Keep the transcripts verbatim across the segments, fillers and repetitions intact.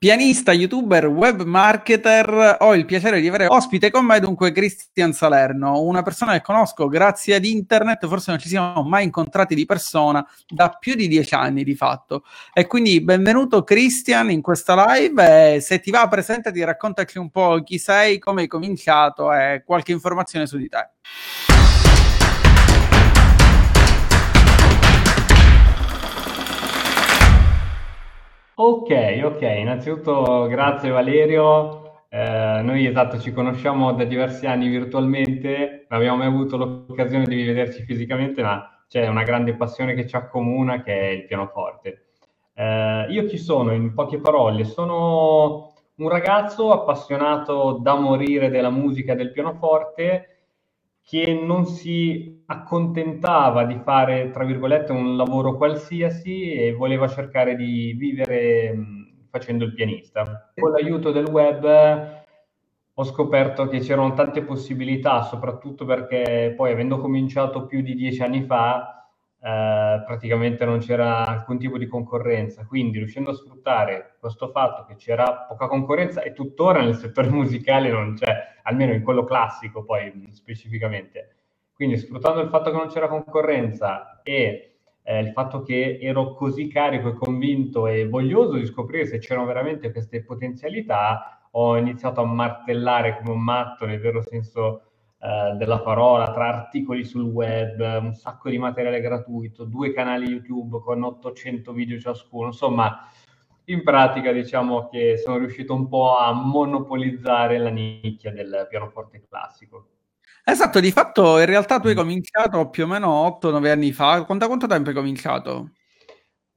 Pianista, youtuber, web marketer, ho il piacere di avere ospite con me dunque Cristian Salerno, una persona che conosco grazie ad internet, forse non ci siamo mai incontrati di persona da più di dieci anni di fatto. E quindi benvenuto Cristian in questa live e se ti va presentati, raccontaci un po' chi sei, come hai cominciato e qualche informazione su di te. Ok, ok, innanzitutto grazie Valerio, eh, noi esatto ci conosciamo da diversi anni virtualmente, non abbiamo mai avuto l'occasione di vederci fisicamente, ma c'è una grande passione che ci accomuna che è il pianoforte. Eh, io chi sono in poche parole? Sono un ragazzo appassionato da morire della musica del pianoforte che non si accontentava di fare, tra virgolette, un lavoro qualsiasi e voleva cercare di vivere facendo il pianista. Con l'aiuto del web ho scoperto che c'erano tante possibilità, soprattutto perché poi, avendo cominciato più di dieci anni fa, eh, praticamente non c'era alcun tipo di concorrenza. Quindi, riuscendo a sfruttare questo fatto che c'era poca concorrenza, e tuttora nel settore musicale non c'è, almeno in quello classico poi specificamente. Quindi sfruttando il fatto che non c'era concorrenza e eh, il fatto che ero così carico e convinto e voglioso di scoprire se c'erano veramente queste potenzialità, ho iniziato a martellare come un matto nel vero senso eh, della parola, tra articoli sul web, un sacco di materiale gratuito, due canali YouTube con ottocento video ciascuno, insomma. In pratica diciamo che sono riuscito un po' a monopolizzare la nicchia del pianoforte classico. Esatto, di fatto in realtà tu hai cominciato più o meno otto nove anni fa. Da quanto tempo hai cominciato?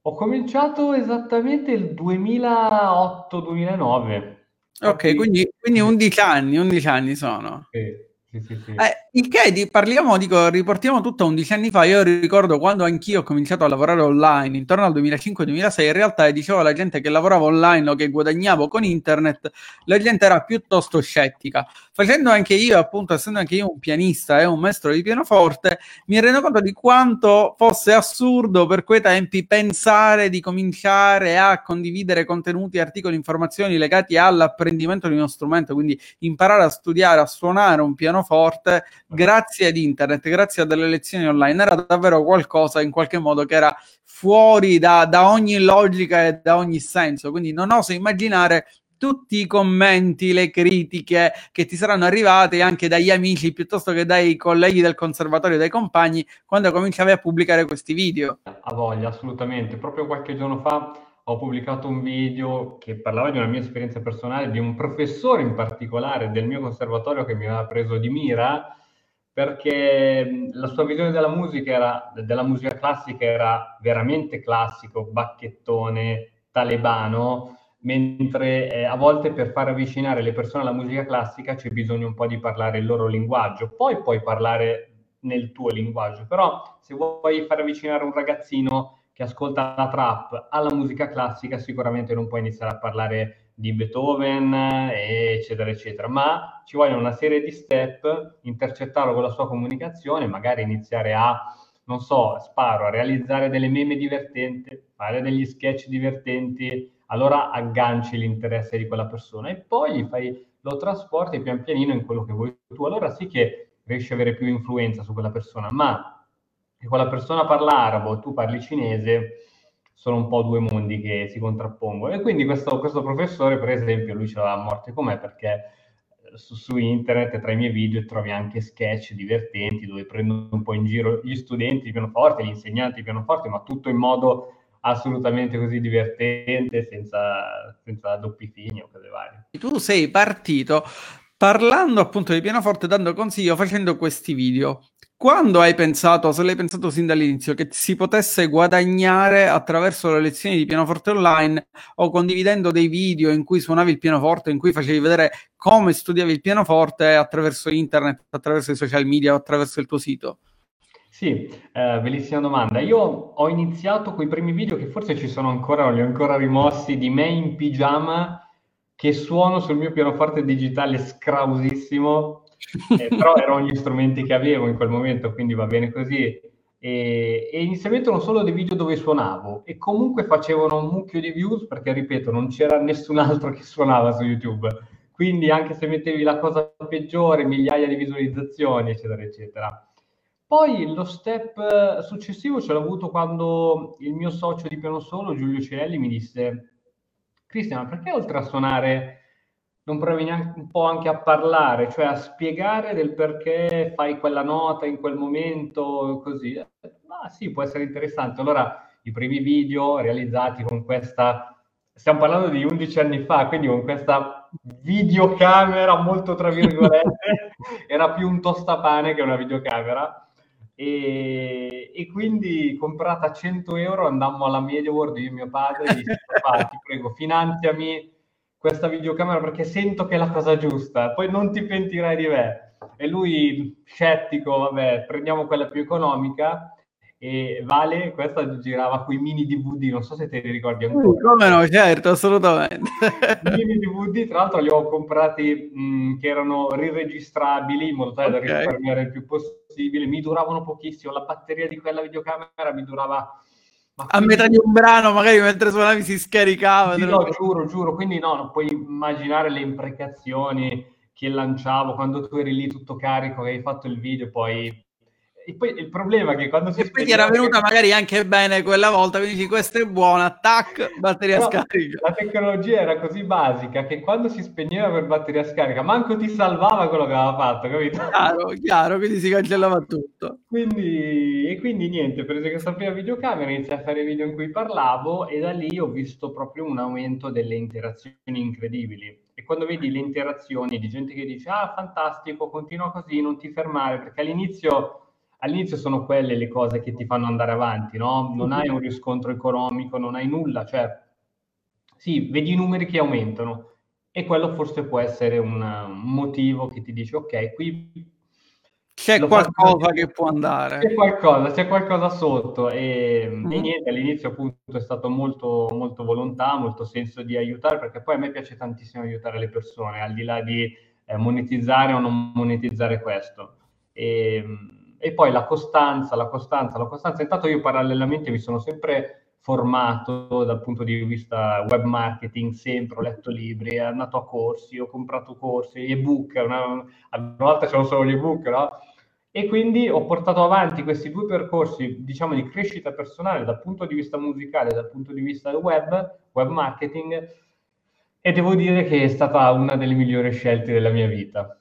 Ho cominciato esattamente il duemilaotto duemilanove. Ok, quindi, quindi undici anni, undici anni sono. Sì. Sì, sì, sì. Eh, il che di, parliamo, dico, riportiamo tutto a undici anni fa. Io ricordo quando anch'io ho cominciato a lavorare online intorno al duemilacinque duemilasei, in realtà dicevo alla gente che lavorava online o che guadagnavo con internet, la gente era piuttosto scettica. Facendo anche io, appunto, essendo anche io un pianista e un maestro di pianoforte, mi rendo conto di quanto fosse assurdo per quei tempi pensare di cominciare a condividere contenuti, articoli, informazioni legati all'apprendimento di uno strumento, quindi imparare a studiare, a suonare un pianoforte forte grazie ad internet, grazie a delle lezioni online. Era davvero qualcosa in qualche modo che era fuori da, da ogni logica e da ogni senso, quindi non oso immaginare tutti i commenti, le critiche che ti saranno arrivate anche dagli amici piuttosto che dai colleghi del conservatorio, dai compagni, quando cominciavi a pubblicare questi video. A voglia, assolutamente. Proprio qualche giorno fa ho pubblicato un video che parlava di una mia esperienza personale, di un professore in particolare del mio conservatorio che mi aveva preso di mira perché la sua visione della musica era, della musica classica era veramente classico, bacchettone, talebano, mentre eh, a volte per far avvicinare le persone alla musica classica c'è bisogno un po' di parlare il loro linguaggio, poi puoi parlare nel tuo linguaggio, però se vuoi far avvicinare un ragazzino che ascolta la trap alla musica classica sicuramente non puoi iniziare a parlare di Beethoven eccetera eccetera, ma ci vogliono una serie di step, intercettarlo con la sua comunicazione, magari iniziare a, non so, sparo, a realizzare delle meme divertenti, fare degli sketch divertenti, allora agganci l'interesse di quella persona e poi fai, lo trasporti pian pianino in quello che vuoi tu, allora sì che riesci a avere più influenza su quella persona, ma che quella persona parla arabo, tu parli cinese, sono un po' due mondi che si contrappongono. E quindi questo, questo professore, per esempio, lui ce l'aveva a morte con me, perché su, su internet, tra i miei video, trovi anche sketch divertenti dove prendo un po' in giro gli studenti di pianoforte, gli insegnanti di pianoforte, ma tutto in modo assolutamente così divertente, senza, senza doppi fini o cose varie. Tu sei partito parlando appunto di pianoforte, dando consiglio, facendo questi video. Quando hai pensato, se l'hai pensato sin dall'inizio, che si potesse guadagnare attraverso le lezioni di pianoforte online o condividendo dei video in cui suonavi il pianoforte, in cui facevi vedere come studiavi il pianoforte attraverso internet, attraverso i social media o attraverso il tuo sito? Sì, eh, bellissima domanda. Io ho iniziato con i primi video che forse ci sono ancora, non li ho ancora rimossi, di me in pigiama che suono sul mio pianoforte digitale scrausissimo. Eh, però erano gli strumenti che avevo in quel momento, quindi va bene così. E, e inizialmente non solo dei video dove suonavo, e comunque facevano un mucchio di views, perché ripeto non c'era nessun altro che suonava su YouTube, quindi anche se mettevi la cosa peggiore, migliaia di visualizzazioni eccetera eccetera. Poi lo step successivo ce l'ho avuto quando il mio socio di Piano Solo, Giulio Cirelli, mi disse: Cristian, ma perché oltre a suonare non provi neanche un po' anche a parlare, cioè a spiegare del perché fai quella nota in quel momento, così? Ma sì, può essere interessante. Allora, i primi video realizzati con questa, stiamo parlando di undici anni fa, quindi con questa videocamera molto tra virgolette, era più un tostapane che una videocamera, e, e quindi comprata a cento euro andammo alla MediaWorld, io e mio padre, e disse: papà, ti prego, finanziami questa videocamera perché sento che è la cosa giusta, poi non ti pentirai di me. E lui, scettico, vabbè, prendiamo quella più economica. E Vale, questa girava quei mini D V D, non so se te li ricordi ancora. Come no, certo, assolutamente. Mini D V D, tra l'altro li ho comprati mh, che erano riregistrabili in modo tale okay. da risparmiare il più possibile, mi duravano pochissimo, la batteria di quella videocamera mi durava... Ma a metà di un brano magari mentre suonavi si scaricava. Sì, no, giuro, giuro, quindi no, non puoi immaginare le imprecazioni che lanciavo quando tu eri lì tutto carico che hai fatto il video, poi e poi il problema è che quando si e poi ti era venuta che... magari anche bene quella volta, quindi dici questa è buona, tac, batteria no, scarica. La tecnologia era così basica che quando si spegneva per batteria scarica manco ti salvava quello che aveva fatto, capito? Chiaro, chiaro, quindi si cancellava tutto. Quindi, e quindi niente, prese questa prima videocamera, iniziai a fare video in cui parlavo e da lì ho visto proprio un aumento delle interazioni incredibili. E quando vedi le interazioni di gente che dice: ah, fantastico, continua così, non ti fermare, perché all'inizio... All'inizio sono quelle le cose che ti fanno andare avanti, no? Non hai un riscontro economico, non hai nulla, cioè sì, vedi i numeri che aumentano e quello forse può essere un motivo che ti dice ok, qui c'è qualcosa che può andare. C'è qualcosa, c'è qualcosa sotto e, mm. e niente, all'inizio appunto è stato molto, molto volontà, molto senso di aiutare, perché poi a me piace tantissimo aiutare le persone, al di là di eh, monetizzare o non monetizzare questo. E, E poi la costanza, la costanza, la costanza. Intanto io parallelamente mi sono sempre formato dal punto di vista web marketing, sempre ho letto libri, sono andato a corsi, ho comprato corsi, ebook, una, una volta c'erano solo gli ebook, no? E quindi ho portato avanti questi due percorsi, diciamo, di crescita personale dal punto di vista musicale, dal punto di vista del web, web marketing, e devo dire che è stata una delle migliori scelte della mia vita.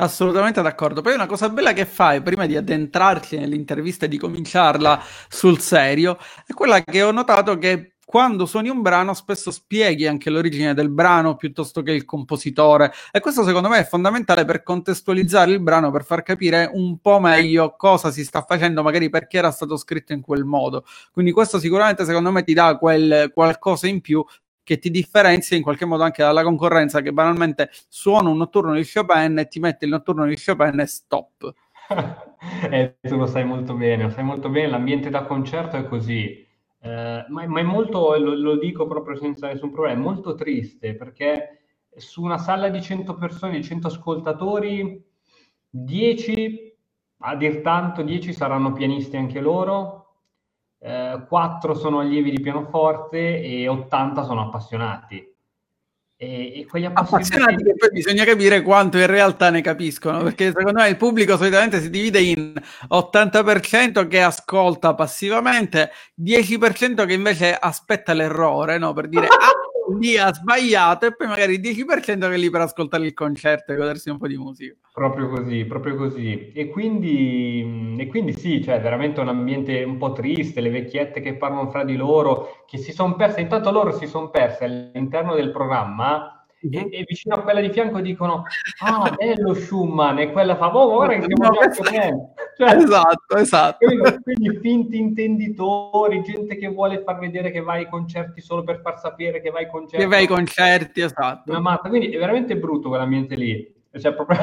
Assolutamente d'accordo. Poi una cosa bella che fai prima di addentrarci nell'intervista e di cominciarla sul serio è quella che ho notato che quando suoni un brano spesso spieghi anche l'origine del brano piuttosto che il compositore, e questo secondo me è fondamentale per contestualizzare il brano, per far capire un po' meglio cosa si sta facendo, magari perché era stato scritto in quel modo. Quindi questo sicuramente secondo me ti dà quel qualcosa in più che ti differenzia in qualche modo anche dalla concorrenza, che banalmente suona un notturno di Chopin e ti mette il notturno di Chopin e stop. eh, tu lo sai molto bene, lo sai molto bene, l'ambiente da concerto è così, eh, ma, ma è molto, lo, lo dico proprio senza nessun problema, è molto triste, perché su una sala di cento persone, di cento ascoltatori, dieci, a dir tanto, dieci saranno pianisti anche loro, quattro eh, sono allievi di pianoforte e ottanta sono appassionati. E, e quegli appassionati, appassionati che poi bisogna capire quanto in realtà ne capiscono, perché secondo me il pubblico solitamente si divide in ottanta per cento che ascolta passivamente, dieci per cento che invece aspetta l'errore, no? Per dire ah, lì ha sbagliato, e poi magari il dieci per cento che è lì per ascoltare il concerto e godersi un po' di musica. Proprio così, proprio così. E quindi, e quindi sì, cioè veramente un ambiente un po' triste, le vecchiette che parlano fra di loro, che si sono perse, intanto loro si sono perse all'interno del programma. E, e vicino a quella di fianco dicono: ah, bello Schumann, e quella fa: oh, ora che stiamo giocando, cioè, esatto, esatto. Quindi finti intenditori, gente che vuole far vedere che vai ai concerti solo per far sapere che vai ai concerti, che vai ai concerti, esatto. Una matta. Quindi è veramente brutto quell'ambiente lì, cioè proprio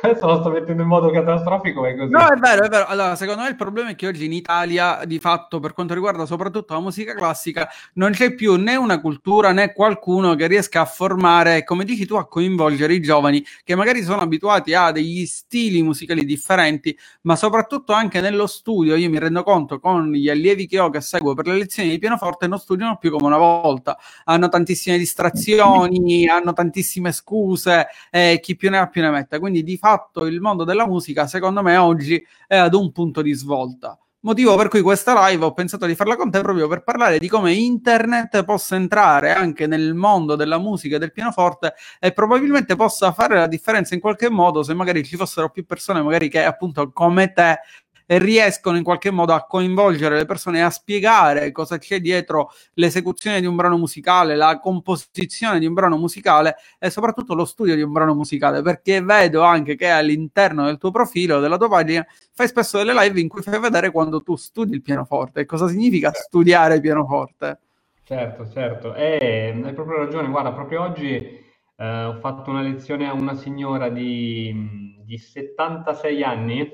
Adesso lo sto mettendo in modo catastrofico, è così. No, è vero, è vero. Allora, secondo me il problema è che oggi in Italia, di fatto, per quanto riguarda soprattutto la musica classica, non c'è più né una cultura né qualcuno che riesca a formare, come dici tu, a coinvolgere i giovani che magari sono abituati a degli stili musicali differenti, ma soprattutto anche nello studio. Io mi rendo conto con gli allievi che ho, che seguo per le lezioni di pianoforte, non studiano più come una volta. Hanno tantissime distrazioni, hanno tantissime scuse, eh, chi più ne ha più ne metta. Quindi di fatto il mondo della musica, secondo me, oggi è ad un punto di svolta. Motivo per cui questa live ho pensato di farla con te proprio per parlare di come internet possa entrare anche nel mondo della musica e del pianoforte e probabilmente possa fare la differenza in qualche modo, se magari ci fossero più persone magari che appunto come te e riescono in qualche modo a coinvolgere le persone, a spiegare cosa c'è dietro l'esecuzione di un brano musicale, la composizione di un brano musicale e soprattutto lo studio di un brano musicale, perché vedo anche che all'interno del tuo profilo, della tua pagina, fai spesso delle live in cui fai vedere quando tu studi il pianoforte. Cosa significa studiare pianoforte? Certo, certo. E hai proprio ragione. Guarda, proprio oggi eh, ho fatto una lezione a una signora di, di settantasei anni.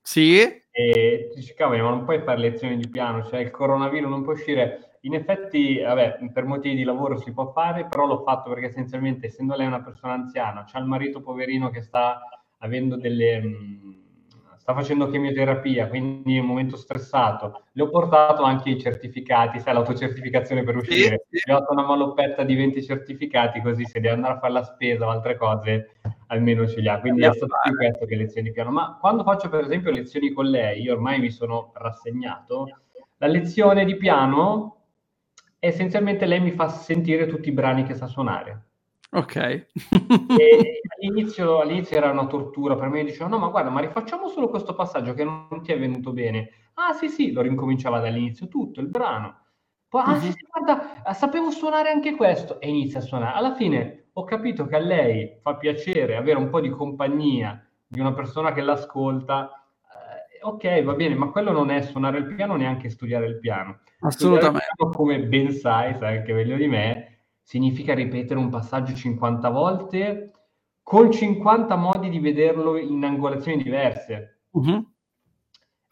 Sì. E dici, cavolo, ma non puoi fare lezioni di piano, cioè il coronavirus non può uscire. In effetti, vabbè, per motivi di lavoro si può fare, però l'ho fatto perché essenzialmente, essendo lei una persona anziana, c'ha il marito poverino che sta avendo delle... sta facendo chemioterapia, quindi è un momento stressato. Le ho portato anche i certificati, sai, l'autocertificazione per uscire. Le ho dato una maloppetta di venti certificati, così se deve andare a fare la spesa o altre cose... almeno ce li ha, quindi è stato più questo che lezioni di piano. Ma quando faccio per esempio lezioni con lei, io ormai mi sono rassegnato, la lezione di piano essenzialmente lei mi fa sentire tutti i brani che sa suonare. Ok. E all'inizio, all'inizio era una tortura per me, dicevo no ma guarda, ma rifacciamo solo questo passaggio che non ti è venuto bene. Ah sì sì, lo rincominciava dall'inizio tutto, il brano. Poi, ah sì, guarda, sapevo suonare anche questo e inizia a suonare. Alla fine... ho capito che a lei fa piacere avere un po' di compagnia di una persona che l'ascolta, eh, ok, va bene, ma quello non è suonare il piano, neanche studiare il piano. Assolutamente. Il piano, come ben sai, sai anche meglio di me, significa ripetere un passaggio cinquanta volte con cinquanta modi di vederlo in angolazioni diverse. Mm-hmm.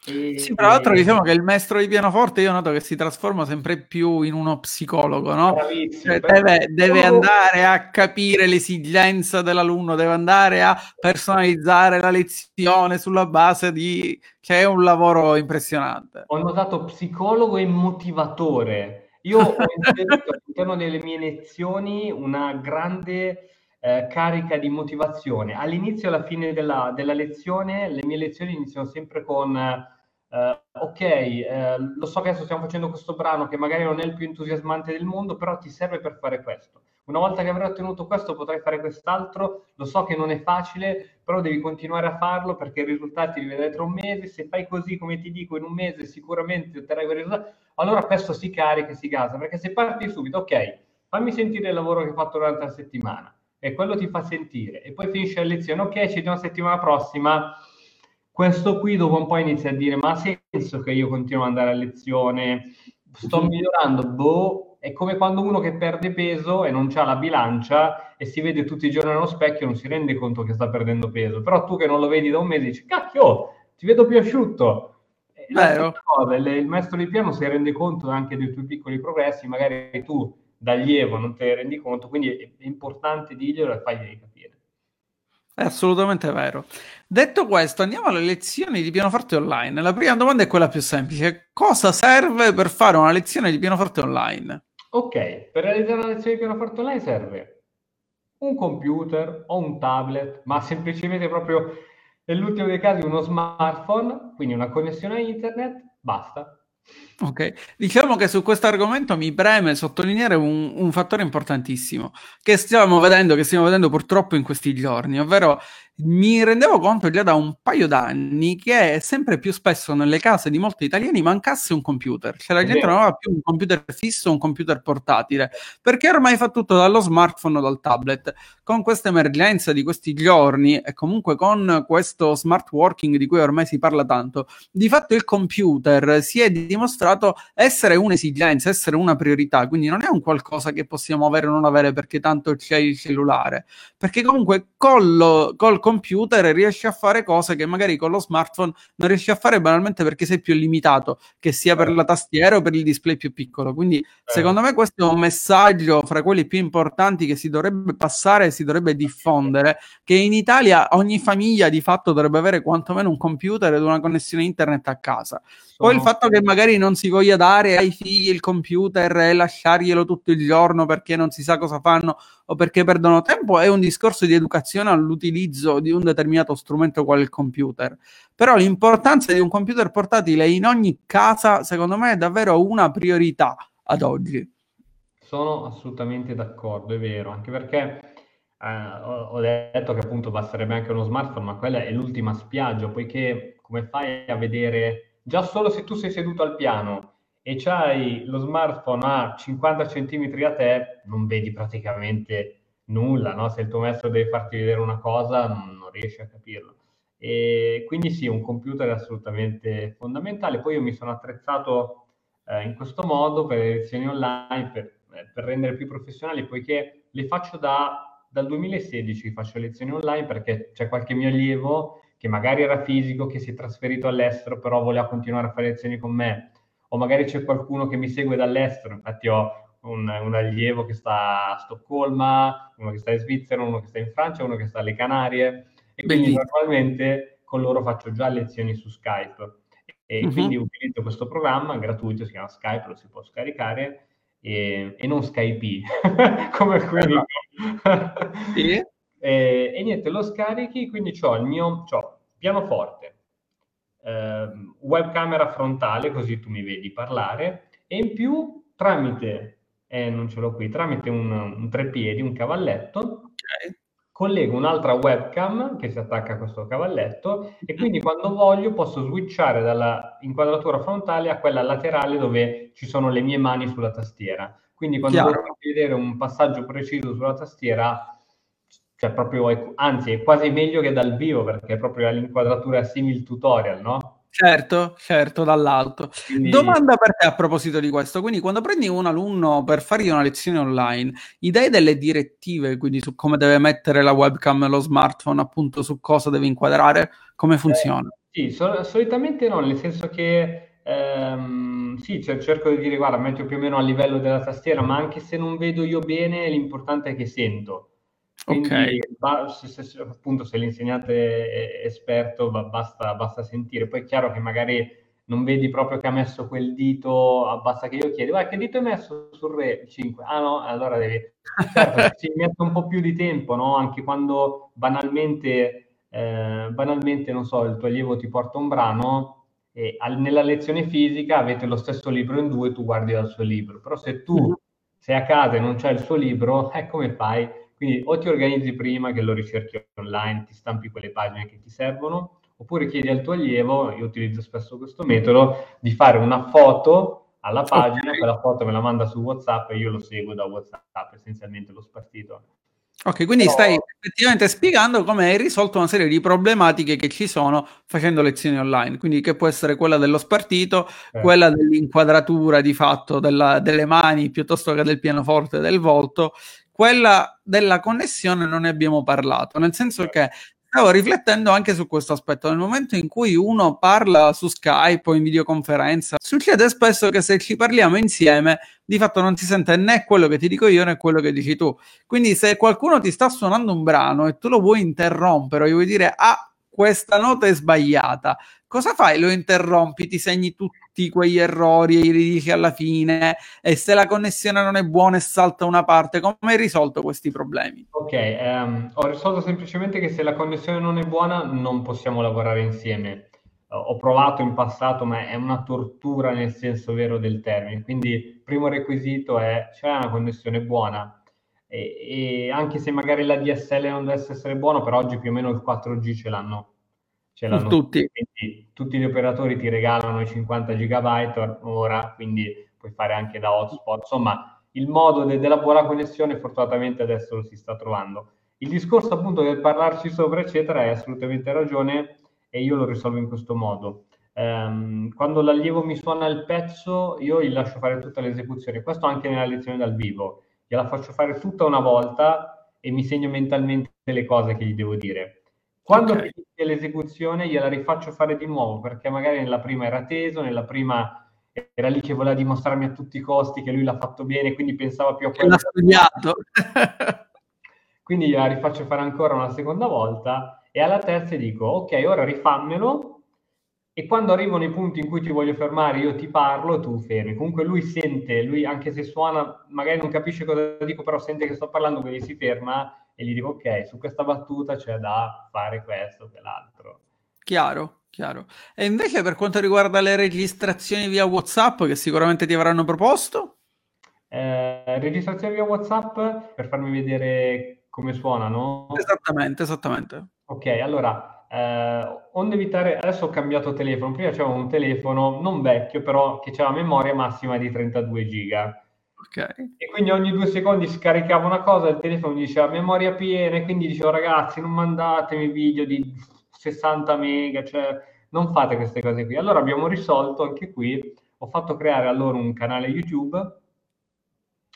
E... sì, tra l'altro diciamo che il maestro di pianoforte io noto che si trasforma sempre più in uno psicologo, no? Cioè, deve, deve andare a capire l'esigenza dell'alunno, deve andare a personalizzare la lezione sulla base di... che è un lavoro impressionante. Ho notato psicologo e motivatore. Io ho inserito all'interno delle mie lezioni una grande... Eh, carica di motivazione. All'inizio e alla fine della, della lezione, le mie lezioni iniziano sempre con eh, ok, eh, lo so che adesso stiamo facendo questo brano che magari non è il più entusiasmante del mondo, però ti serve per fare questo. Una volta che avrai ottenuto questo potrai fare quest'altro, lo so che non è facile, però devi continuare a farlo perché i risultati li vedrai tra un mese, se fai così come ti dico in un mese sicuramente otterrai quel risultato. Allora questo si carica e si gasa, perché se parti subito, ok, fammi sentire il lavoro che hai fatto durante la settimana, e quello ti fa sentire, e poi finisce la lezione, ok, ci vediamo la settimana prossima, questo qui dopo un po' inizia a dire, ma ha senso che io continuo ad andare a lezione, sto migliorando, boh, è come quando uno che perde peso e non c'ha la bilancia e si vede tutti i giorni allo specchio e non si rende conto che sta perdendo peso, però tu che non lo vedi da un mese dici, cacchio, ti vedo più asciutto. Vero. Cosa, il maestro di piano si rende conto anche dei tuoi piccoli progressi, magari tu d'allievo non te ne rendi conto, quindi è importante dirglielo e fargli capire. È assolutamente vero. Detto questo, andiamo alle lezioni di pianoforte online. La prima domanda è quella più semplice. Cosa serve per fare una lezione di pianoforte online? Ok, per realizzare una lezione di pianoforte online serve un computer o un tablet, ma semplicemente proprio nell'ultimo dei casi uno smartphone, quindi una connessione a internet, basta. Ok, diciamo che su questo argomento mi preme sottolineare un, un fattore importantissimo che stiamo vedendo, che stiamo vedendo purtroppo in questi giorni, ovvero mi rendevo conto già da un paio d'anni che sempre più spesso nelle case di molti italiani mancasse un computer, cioè la gente non aveva più un computer fisso, un computer portatile, perché ormai fa tutto dallo smartphone o dal tablet. Con questa emergenza di questi giorni e comunque con questo smart working di cui ormai si parla tanto, di fatto il computer si è dimostrato essere un'esigenza, essere una priorità, quindi non è un qualcosa che possiamo avere o non avere perché tanto c'è il cellulare, perché comunque col, col computer riesci a fare cose che magari con lo smartphone non riesci a fare banalmente perché sei più limitato, che sia per la tastiera o per il display più piccolo. Quindi eh. secondo me questo è un messaggio fra quelli più importanti che si dovrebbe passare e si dovrebbe diffondere, che in Italia ogni famiglia di fatto dovrebbe avere quantomeno un computer ed una connessione internet a casa. Sono... Poi il fatto che magari non si voglia dare ai figli il computer e lasciarglielo tutto il giorno perché non si sa cosa fanno o perché perdono tempo è un discorso di educazione all'utilizzo di un determinato strumento quale il computer. Però l'importanza di un computer portatile in ogni casa, secondo me, è davvero una priorità ad oggi. Sono assolutamente d'accordo, è vero, anche perché eh, ho detto che appunto basterebbe anche uno smartphone, ma quella è l'ultima spiaggia, poiché come fai a vedere, già solo se tu sei seduto al piano e c'hai lo smartphone a cinquanta centimetri a te, non vedi praticamente nulla, no? Se il tuo maestro deve farti vedere una cosa, non, non riesci a capirlo. E quindi sì, un computer è assolutamente fondamentale. Poi io mi sono attrezzato eh, in questo modo per le lezioni online, per, per rendere più professionali, poiché le faccio da, dal duemilasedici, faccio lezioni online, perché c'è qualche mio allievo che magari era fisico, che si è trasferito all'estero, però voleva continuare a fare lezioni con me. O magari c'è qualcuno che mi segue dall'estero, infatti ho un, un allievo che sta a Stoccolma, uno che sta in Svizzera, uno che sta in Francia, uno che sta alle Canarie, e quindi Bellissimo. Normalmente con loro faccio già lezioni su Skype, e uh-huh. quindi utilizzo questo programma gratuito, si chiama Skype, lo si può scaricare, e, e non Skype, come quello. Sì. e, e niente, lo scarichi, quindi c'ho il mio c'ho pianoforte, Uh, webcamera frontale, così tu mi vedi parlare, e in più tramite eh, non ce l'ho qui tramite un, un treppiedi, un cavalletto, okay. collego un'altra webcam che si attacca a questo cavalletto, e quindi quando voglio posso switchare dalla inquadratura frontale a quella laterale dove ci sono le mie mani sulla tastiera, quindi quando Chiaro. Voglio vedere un passaggio preciso sulla tastiera, cioè proprio, anzi è quasi meglio che dal vivo, perché è proprio l'inquadratura simil tutorial, no? Certo, certo, dall'alto. Quindi... Domanda per te a proposito di questo, quindi quando prendi un alunno per fargli una lezione online, gli dai delle direttive, quindi su come deve mettere la webcam e lo smartphone, appunto su cosa deve inquadrare, come funziona? Eh, sì, sol- solitamente no, nel senso che ehm, sì, cioè, cerco di dire guarda, metto più o meno a livello della tastiera, ma anche se non vedo io bene, l'importante è che sento. Quindi, okay. se, se, se, appunto, se l'insegnante è esperto, basta, basta sentire. Poi è chiaro che magari non vedi proprio che ha messo quel dito, basta che io chiedo, guarda, che dito hai messo sul re? cinque. Ah no, allora devi... Certo, ci mette un po' più di tempo, no? Anche quando banalmente, eh, banalmente, non so, il tuo allievo ti porta un brano e al, nella lezione fisica avete lo stesso libro in due, tu guardi dal suo libro. Però se tu mm-hmm. sei a casa e non c'è il suo libro, eh, come fai? Quindi o ti organizzi prima che lo ricerchi online, ti stampi quelle pagine che ti servono, oppure chiedi al tuo allievo, io utilizzo spesso questo metodo, di fare una foto alla pagina, okay. quella foto me la manda su WhatsApp e io lo seguo da WhatsApp, essenzialmente lo spartito. Ok, quindi Però... stai effettivamente spiegando come hai risolto una serie di problematiche che ci sono facendo lezioni online, quindi che può essere quella dello spartito, eh. quella dell'inquadratura di fatto della, delle mani piuttosto che del pianoforte, del volto. Quella della connessione non ne abbiamo parlato, nel senso che stavo riflettendo anche su questo aspetto. Nel momento in cui uno parla su Skype o in videoconferenza, succede spesso che se ci parliamo insieme, di fatto non si sente né quello che ti dico io né quello che dici tu. Quindi se qualcuno ti sta suonando un brano e tu lo vuoi interrompere, o gli vuoi dire ah, questa nota è sbagliata, cosa fai? Lo interrompi, ti segni tutti quegli errori e li dici alla fine, e se la connessione non è buona e salta una parte, come hai risolto questi problemi? Ok, um, ho risolto semplicemente che se la connessione non è buona non possiamo lavorare insieme. Uh, ho provato in passato, ma è una tortura nel senso vero del termine, quindi il primo requisito è c'è una connessione buona. E, e anche se magari la D S L non dovesse essere buona, per oggi più o meno il quattro G ce l'hanno, ce l'hanno tutti. Quindi, tutti gli operatori ti regalano i cinquanta gigabyte ora, quindi puoi fare anche da hotspot. Insomma, il modo de- della buona connessione fortunatamente adesso lo si sta trovando. Il discorso appunto del parlarci sopra eccetera è assolutamente ragione, e io lo risolvo in questo modo. Ehm, quando l'allievo mi suona il pezzo, io gli lascio fare tutta l'esecuzione, questo anche nella lezione dal vivo. Gliela faccio fare tutta una volta e mi segno mentalmente le cose che gli devo dire. Quando okay. finisce l'esecuzione gliela rifaccio fare di nuovo, perché magari nella prima era teso, nella prima era lì che voleva dimostrarmi a tutti i costi che lui l'ha fatto bene, quindi pensava più a quello che l'ha studiato. Quindi gliela rifaccio fare ancora una seconda volta e alla terza dico ok, ora rifammelo, e quando arrivo nei punti in cui ti voglio fermare io ti parlo, tu fermi. Comunque lui sente, lui anche se suona magari non capisce cosa dico, però sente che sto parlando, quindi si ferma e gli dico ok, su questa battuta c'è da fare questo, quell'altro. Chiaro, chiaro. E invece per quanto riguarda le registrazioni via WhatsApp, che sicuramente ti avranno proposto? Eh, registrazioni via WhatsApp, per farmi vedere come suonano? Esattamente, esattamente. Ok, allora... Uh, onde evitare, adesso ho cambiato telefono, prima c'avevo un telefono non vecchio però che aveva memoria massima di trentadue giga, okay. E quindi ogni due secondi scaricavo una cosa, il telefono diceva memoria piena, e quindi dicevo ragazzi non mandatemi video di sessanta mega, cioè non fate queste cose qui. Allora abbiamo risolto anche qui, ho fatto creare allora un canale YouTube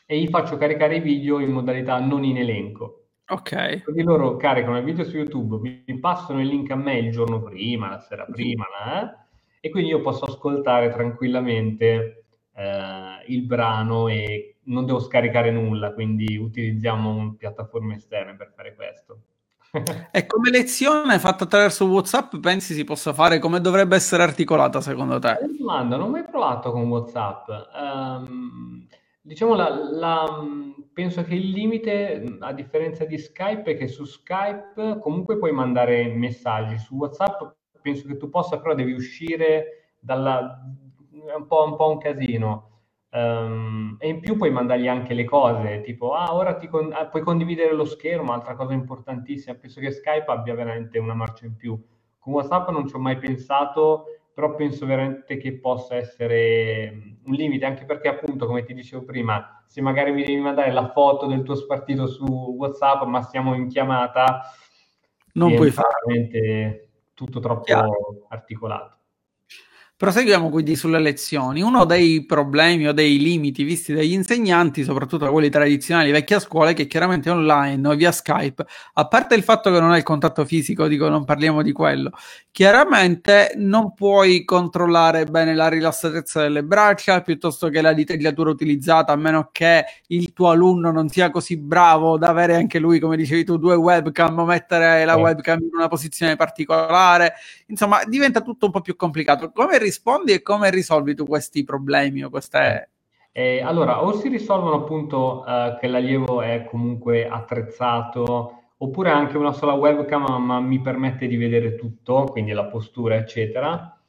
e gli faccio caricare i video in modalità non in elenco. Ok. Quindi loro caricano il video su YouTube, mi passano il link a me il giorno prima, la sera prima, eh? E quindi io posso ascoltare tranquillamente eh, il brano e non devo scaricare nulla, quindi utilizziamo piattaforme esterne per fare questo. E come lezione fatta attraverso WhatsApp pensi si possa fare? Come dovrebbe essere articolata secondo te? Una domanda, non ho mai provato con WhatsApp. Um, Diciamo, la, la, penso che il limite, a differenza di Skype, è che su Skype comunque puoi mandare messaggi. Su WhatsApp penso che tu possa, però devi uscire dalla... è un po', un po' un casino. Um, e in più puoi mandargli anche le cose, tipo, ah, ora ti con... ah, puoi condividere lo schermo, altra cosa importantissima. Penso che Skype abbia veramente una marcia in più. Con WhatsApp non ci ho mai pensato, però penso veramente che possa essere un limite, anche perché appunto, come ti dicevo prima, se magari mi devi mandare la foto del tuo spartito su WhatsApp, ma siamo in chiamata, non puoi fare veramente tutto troppo chiaro. Articolato. Proseguiamo quindi sulle lezioni. Uno dei problemi o dei limiti visti dagli insegnanti, soprattutto quelli tradizionali vecchia scuola, è che chiaramente online o via Skype, a parte il fatto che non hai il contatto fisico, dico non parliamo di quello, chiaramente non puoi controllare bene la rilassatezza delle braccia piuttosto che la dettagliatura utilizzata, a meno che il tuo alunno non sia così bravo da avere anche lui, come dicevi tu, due webcam o mettere la webcam in una posizione particolare. Insomma, diventa tutto un po' più complicato. Come rispondi e come risolvi tu questi problemi o queste... Eh, allora, o si risolvono appunto eh, che l'allievo è comunque attrezzato, oppure anche una sola webcam ma mi permette di vedere tutto, quindi la postura eccetera,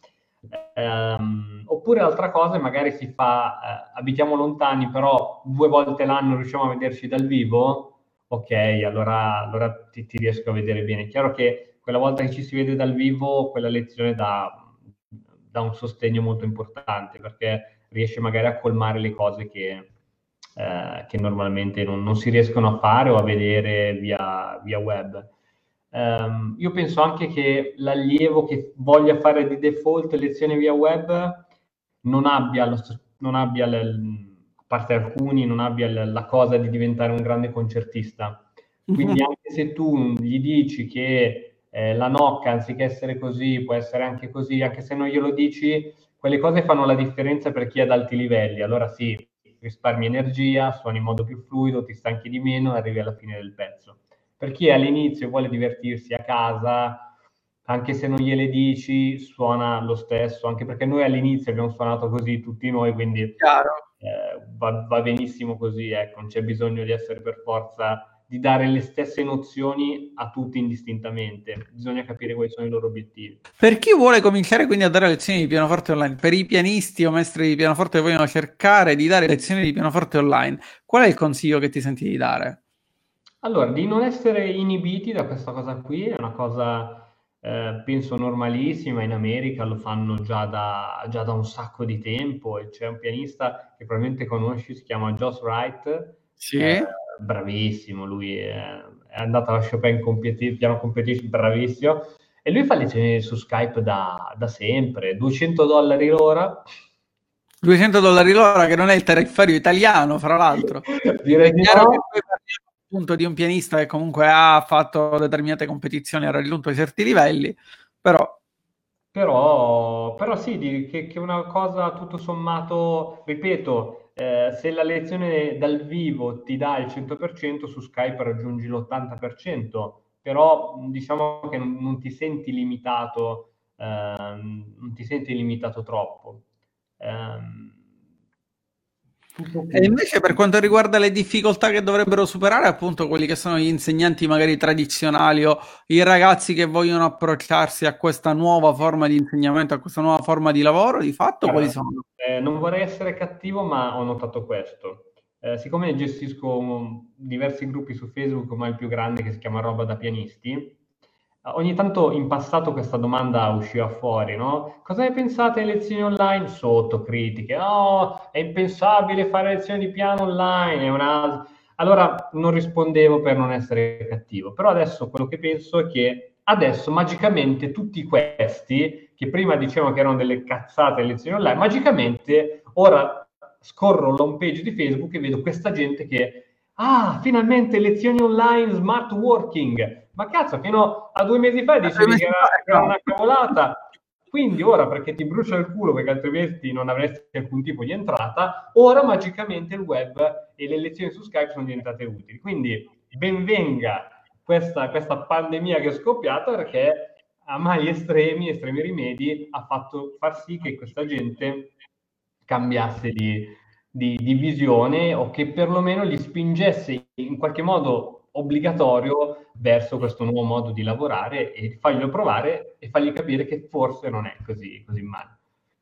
eh, oppure altra cosa magari si fa, eh, abitiamo lontani però due volte l'anno riusciamo a vederci dal vivo, ok, allora, allora ti, ti riesco a vedere bene. È chiaro che quella volta che ci si vede dal vivo quella lezione dà dà un sostegno molto importante, perché riesce magari a colmare le cose che, eh, che normalmente non, non si riescono a fare o a vedere via, via web. Um, io penso anche che l'allievo che voglia fare di default lezioni via web non abbia, lo, non abbia l, a parte alcuni, non abbia l, la cosa di diventare un grande concertista. Quindi anche se tu gli dici che Eh, la nocca anziché essere così può essere anche così, anche se non glielo dici, quelle cose fanno la differenza per chi è ad alti livelli. Allora sì, risparmi energia, suoni in modo più fluido, ti stanchi di meno e arrivi alla fine del pezzo. Per chi è all'inizio e vuole divertirsi a casa, anche se non gliele dici suona lo stesso, anche perché noi all'inizio abbiamo suonato così tutti noi, quindi eh, va, va benissimo così, ecco, non c'è bisogno di essere per forza di dare le stesse nozioni a tutti indistintamente. Bisogna capire quali sono i loro obiettivi. Per chi vuole cominciare quindi a dare lezioni di pianoforte online, per i pianisti o maestri di pianoforte che vogliono cercare di dare lezioni di pianoforte online, qual è il consiglio che ti senti di dare? Allora, di non essere inibiti da questa cosa qui, è una cosa, eh, penso, normalissima. In America lo fanno già da, già da un sacco di tempo, e c'è un pianista che probabilmente conosci, si chiama Josh Wright, sì. Eh, bravissimo, lui è, è andato alla Chopin competi- piano competition, bravissimo, e lui fa lezioni su Skype da, da sempre, duecento dollari l'ora, duecento dollari l'ora, che non è il tariffario italiano, fra l'altro. Direi di no. Che poi parliamo appunto di un pianista che comunque ha fatto determinate competizioni, ha raggiunto certi livelli, però... Però, però sì, di, che è una cosa tutto sommato, ripeto, eh, se la lezione dal vivo ti dà il cento per cento, su Skype raggiungi l'ottanta per cento, però diciamo che non, non ti senti limitato, eh, non ti senti limitato troppo. Eh, E invece per quanto riguarda le difficoltà che dovrebbero superare appunto quelli che sono gli insegnanti magari tradizionali o i ragazzi che vogliono approcciarsi a questa nuova forma di insegnamento, a questa nuova forma di lavoro, di fatto allora, quali sono? Eh, non vorrei essere cattivo, ma ho notato questo. Eh, siccome gestisco um, diversi gruppi su Facebook, ma il più grande che si chiama Roba da Pianisti, ogni tanto in passato questa domanda usciva fuori, no? Cosa ne pensate delle lezioni online? Sotto critiche. Oh, è impensabile fare lezioni di piano online. È una... Allora non rispondevo per non essere cattivo, però adesso quello che penso è che adesso magicamente tutti questi, che prima dicevano che erano delle cazzate lezioni online, magicamente ora scorro l'home page di Facebook e vedo questa gente che ah, finalmente lezioni online, smart working. Ma cazzo, fino a due mesi fa dicevi che era una cavolata, quindi ora perché ti brucia il culo perché altrimenti non avresti alcun tipo di entrata, ora magicamente il web e le lezioni su Skype sono diventate utili. Quindi benvenga questa, questa pandemia che è scoppiata, perché a mali estremi, estremi rimedi, ha fatto far sì che questa gente cambiasse di, di, di visione, o che perlomeno li spingesse in qualche modo obbligatorio verso questo nuovo modo di lavorare, e farglielo provare e fargli capire che forse non è così, così male.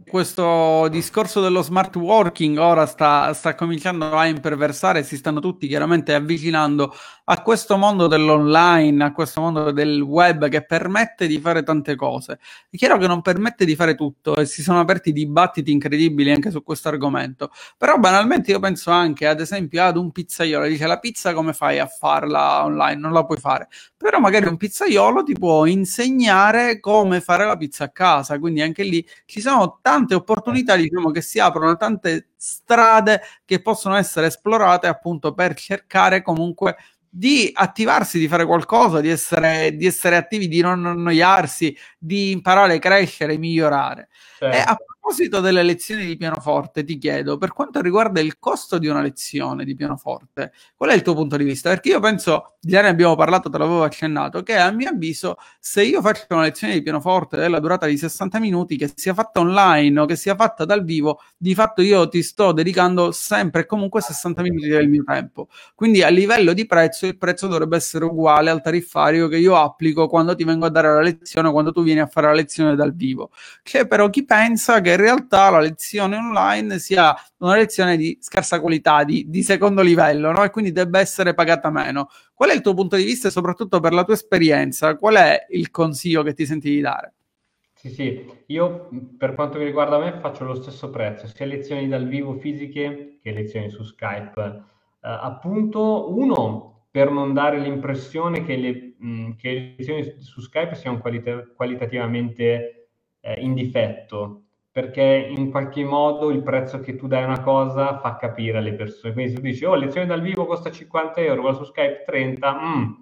Questo discorso dello smart working ora sta, sta cominciando a imperversare, si stanno tutti chiaramente avvicinando a questo mondo dell'online, a questo mondo del web che permette di fare tante cose. È chiaro che non permette di fare tutto e si sono aperti dibattiti incredibili anche su questo argomento, però banalmente io penso anche ad esempio ad un pizzaiolo, dice la pizza come fai a farla online? Non la puoi fare, però magari un pizzaiolo ti può insegnare come fare la pizza a casa, quindi anche lì ci sono tante opportunità, diciamo, che si aprono, tante strade che possono essere esplorate appunto per cercare comunque di attivarsi, di fare qualcosa, di essere, di essere attivi, di non annoiarsi, di imparare, crescere, migliorare. Certo. E a proposito delle lezioni di pianoforte, ti chiedo, per quanto riguarda il costo di una lezione di pianoforte, qual è il tuo punto di vista? Perché io penso, già ne abbiamo parlato, te l'avevo accennato, che a mio avviso se io faccio una lezione di pianoforte della durata di sessanta minuti, che sia fatta online o che sia fatta dal vivo, di fatto io ti sto dedicando sempre e comunque sessanta minuti del mio tempo. Quindi a livello di prezzo, il prezzo dovrebbe essere uguale al tariffario che io applico quando ti vengo a dare la lezione, quando tu vieni a fare la lezione dal vivo. C'è però chi pensa che in realtà la lezione online sia una lezione di scarsa qualità, di, di secondo livello, no? E quindi debba essere pagata meno. Qual è il tuo punto di vista e soprattutto per la tua esperienza, qual è il consiglio che ti senti di dare? Sì, sì, io per quanto mi riguarda me faccio lo stesso prezzo, sia lezioni dal vivo fisiche che lezioni su Skype. Eh, appunto, uno, per non dare l'impressione che le, mh, che le lezioni su Skype siano qualita- qualitativamente eh, in difetto, perché in qualche modo il prezzo che tu dai a una cosa fa capire alle persone. Quindi se tu dici, oh, lezione dal vivo costa cinquanta euro, quella su Skype trenta, mm,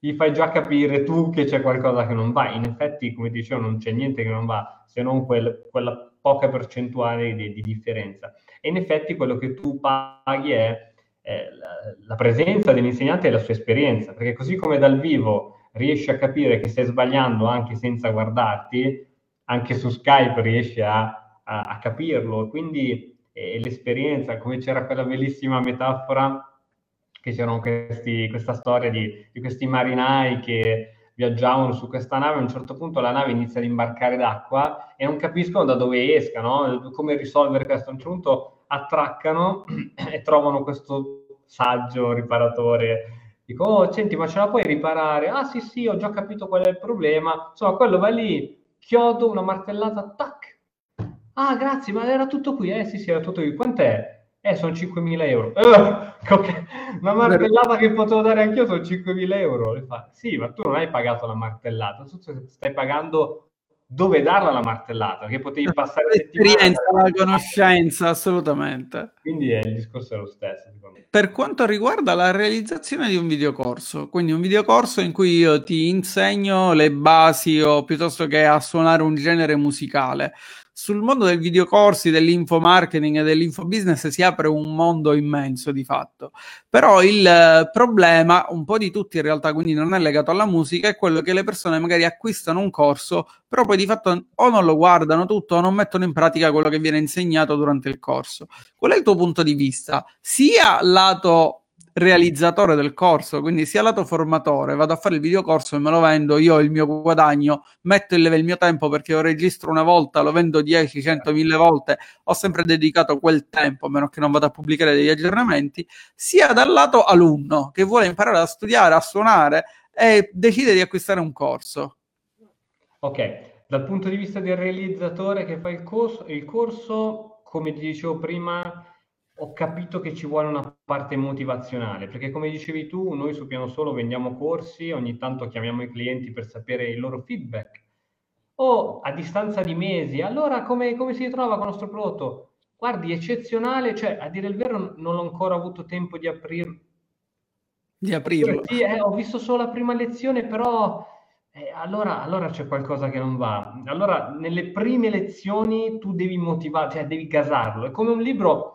gli fai già capire tu che c'è qualcosa che non va. In effetti, come dicevo, non c'è niente che non va, se non quel, quella poca percentuale di, di differenza. E in effetti quello che tu paghi è, è la, la presenza dell'insegnante e la sua esperienza, perché così come dal vivo riesci a capire che stai sbagliando anche senza guardarti, anche su Skype riesci a, a, a capirlo, quindi eh, l'esperienza, come c'era quella bellissima metafora, che c'erano questi, questa storia di, di questi marinai che viaggiavano su questa nave, a un certo punto la nave inizia ad imbarcare d'acqua e non capiscono da dove esca, no? Come risolvere questo. A un certo punto attraccano e trovano questo saggio riparatore. Dico, oh, senti, ma ce la puoi riparare? Ah sì, sì, ho già capito qual è il problema. Insomma, quello va lì, chiodo, una martellata, tac. Ah, grazie, ma era tutto qui. Eh sì, sì, era tutto qui. Quant'è? Eh, sono cinquemila euro. Eh, okay. Una martellata che potevo dare anch'io sono cinquemila euro. Sì, ma tu non hai pagato la martellata, stai pagando dove darla la martellata, perché potevi passare l'esperienza, la conoscenza, assolutamente. Quindi è, il discorso è lo stesso, secondo me. Per quanto riguarda la realizzazione di un videocorso, quindi un videocorso in cui io ti insegno le basi o piuttosto che a suonare un genere musicale, sul mondo del videocorsi, dell'infomarketing e dell'infobusiness si apre un mondo immenso di fatto, però il problema un po' di tutti in realtà, quindi non è legato alla musica, è quello che le persone magari acquistano un corso, però poi di fatto o non lo guardano tutto o non mettono in pratica quello che viene insegnato durante il corso. Qual è il tuo punto di vista? Sia lato realizzatore del corso, quindi sia lato formatore, vado a fare il videocorso e me lo vendo, io il mio guadagno, metto in leva il mio tempo perché lo registro una volta, lo vendo dieci, cento, mille volte, ho sempre dedicato quel tempo, a meno che non vado a pubblicare degli aggiornamenti, sia dal lato alunno che vuole imparare a studiare, a suonare e decide di acquistare un corso. Ok, dal punto di vista del realizzatore che fa il corso, il corso, come ti dicevo prima, ho capito che ci vuole una parte motivazionale, perché come dicevi tu, noi su Piano Solo vendiamo corsi, ogni tanto chiamiamo i clienti per sapere il loro feedback, o a distanza di mesi, allora come, come si trova con il nostro prodotto? Guardi, eccezionale, cioè a dire il vero non ho ancora avuto tempo di aprirlo. Di aprirlo. Sì, eh, ho visto solo la prima lezione, però eh, allora, allora c'è qualcosa che non va. Allora nelle prime lezioni tu devi motivare, cioè devi gasarlo, è come un libro...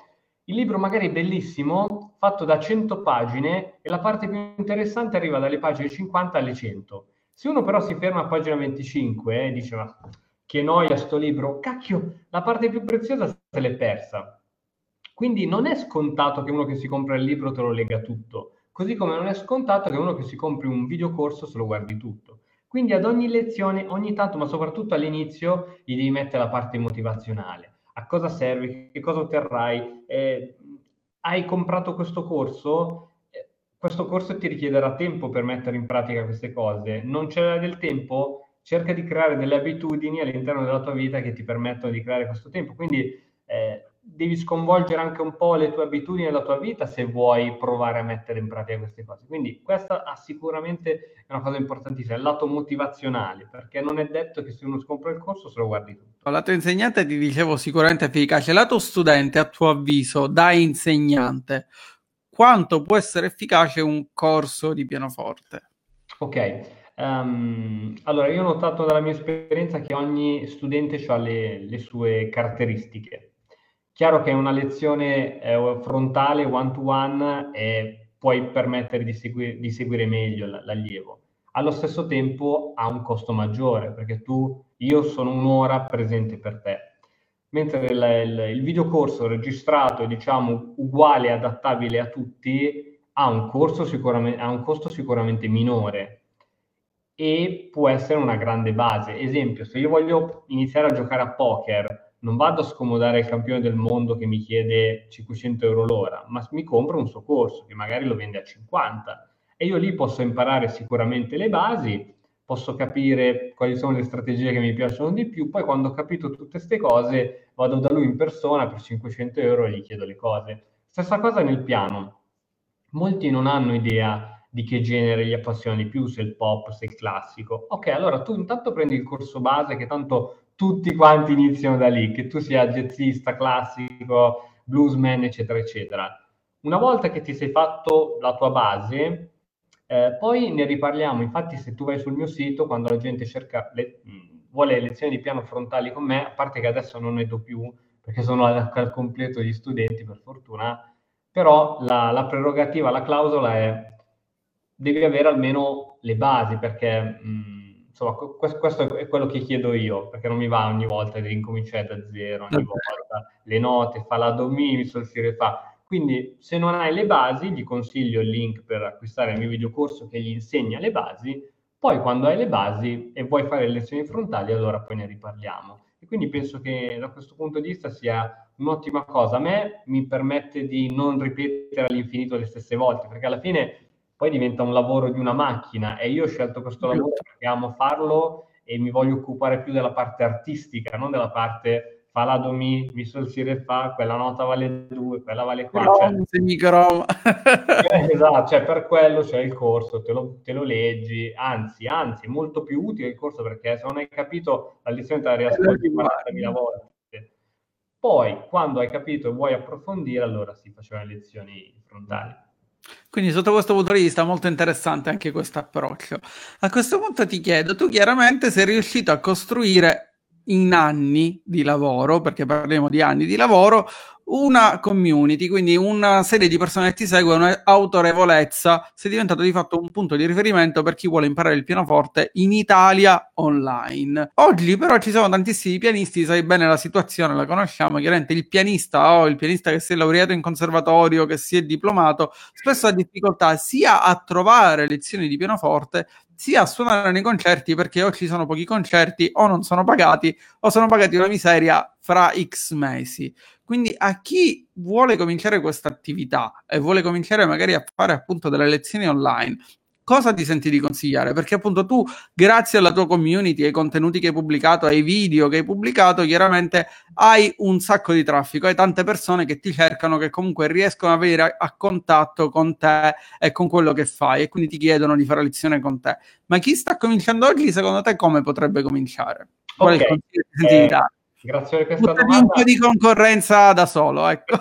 Il libro magari è bellissimo, fatto da cento pagine, e la parte più interessante arriva dalle pagine cinquanta alle cento. Se uno però si ferma a pagina venticinque e eh, dice ma che noia sto libro, cacchio, la parte più preziosa se l'è persa. Quindi non è scontato che uno che si compra il libro te lo lega tutto, così come non è scontato che uno che si compri un videocorso se lo guardi tutto. Quindi ad ogni lezione, ogni tanto, ma soprattutto all'inizio, gli devi mettere la parte motivazionale. A cosa serve, che cosa otterrai, eh, hai comprato questo corso, questo corso ti richiederà tempo per mettere in pratica queste cose, non c'è del tempo, cerca di creare delle abitudini all'interno della tua vita che ti permettono di creare questo tempo, quindi eh, devi sconvolgere anche un po' le tue abitudini e la tua vita se vuoi provare a mettere in pratica queste cose. Quindi questa ha sicuramente è una cosa importantissima, il lato motivazionale, perché non è detto che se uno compra il corso se lo guardi tu. Al lato insegnante ti dicevo sicuramente efficace, lato studente a tuo avviso da insegnante quanto può essere efficace un corso di pianoforte? Ok. Um, allora io ho notato dalla mia esperienza che ogni studente ha le, le sue caratteristiche. Chiaro che una lezione eh, frontale, one to one, eh, puoi permettere di, segui- di seguire meglio l- l'allievo. Allo stesso tempo ha un costo maggiore, perché tu, io sono un'ora presente per te. Mentre il, il, il videocorso registrato, diciamo, uguale e adattabile a tutti, ha un, corso sicuramente, ha un costo sicuramente minore e può essere una grande base. Esempio, se io voglio iniziare a giocare a poker, non vado a scomodare il campione del mondo che mi chiede cinquecento euro l'ora, ma mi compro un suo corso che magari lo vende a cinquanta e io lì posso imparare sicuramente le basi, posso capire quali sono le strategie che mi piacciono di più, poi quando ho capito tutte queste cose vado da lui in persona per cinquecento euro e gli chiedo le cose. Stessa cosa nel piano. Molti non hanno idea di che genere gli appassiona di più, se il pop, se il classico. Ok, allora tu intanto prendi il corso base che tanto... tutti quanti iniziano da lì, che tu sia jazzista, classico, bluesman, eccetera, eccetera. Una volta che ti sei fatto la tua base, eh, poi ne riparliamo. Infatti, se tu vai sul mio sito, quando la gente cerca le, vuole lezioni di piano frontali con me, a parte che adesso non ne do più, perché sono al, al completo gli studenti, per fortuna, però la, la prerogativa, la clausola è devi avere almeno le basi, perché... Mh, insomma, questo è quello che chiedo io, perché non mi va ogni volta di ricominciare da zero, ogni volta le note, fa la do mi, mi sol si re fa. Quindi se non hai le basi, gli consiglio il link per acquistare il mio videocorso che gli insegna le basi, poi quando hai le basi e vuoi fare le lezioni frontali, allora poi ne riparliamo. E quindi penso che da questo punto di vista sia un'ottima cosa. A me mi permette di non ripetere all'infinito le stesse volte, perché alla fine... poi diventa un lavoro di una macchina e io ho scelto questo lavoro perché amo farlo e mi voglio occupare più della parte artistica, non della parte fa la do mi, mi sol si re fa, quella nota vale due, quella vale quattro. Cioè... eh, esatto, cioè per quello c'è il corso, te lo, te lo leggi, anzi, anzi, è molto più utile il corso, perché se non hai capito la lezione te la riascolti quarantamila volte. Poi, quando hai capito e vuoi approfondire, allora si facevano lezioni frontali. Quindi, sotto questo punto di vista, molto interessante anche questo approccio. A questo punto ti chiedo, tu chiaramente sei riuscito a costruire in anni di lavoro, perché parliamo di anni di lavoro, una community, quindi una serie di persone che ti seguono, autorevolezza, sei diventato di fatto un punto di riferimento per chi vuole imparare il pianoforte in Italia online. Oggi però ci sono tantissimi pianisti, sai bene la situazione, la conosciamo, chiaramente il pianista o oh, il pianista che si è laureato in conservatorio, che si è diplomato, spesso ha difficoltà sia a trovare lezioni di pianoforte, sia a suonare nei concerti, perché o ci sono pochi concerti o non sono pagati o sono pagati una miseria fra X mesi. Quindi a chi vuole cominciare questa attività e vuole cominciare magari a fare appunto delle lezioni online, cosa ti senti di consigliare? Perché appunto tu, grazie alla tua community, ai contenuti che hai pubblicato, ai video che hai pubblicato, chiaramente hai un sacco di traffico, hai tante persone che ti cercano, che comunque riescono a venire a, a contatto con te e con quello che fai, e quindi ti chiedono di fare lezione con te. Ma chi sta cominciando oggi, secondo te, come potrebbe cominciare? Qual è il consiglio che senti di dare? Grazie per questa domanda. Un po' di concorrenza da solo, ecco.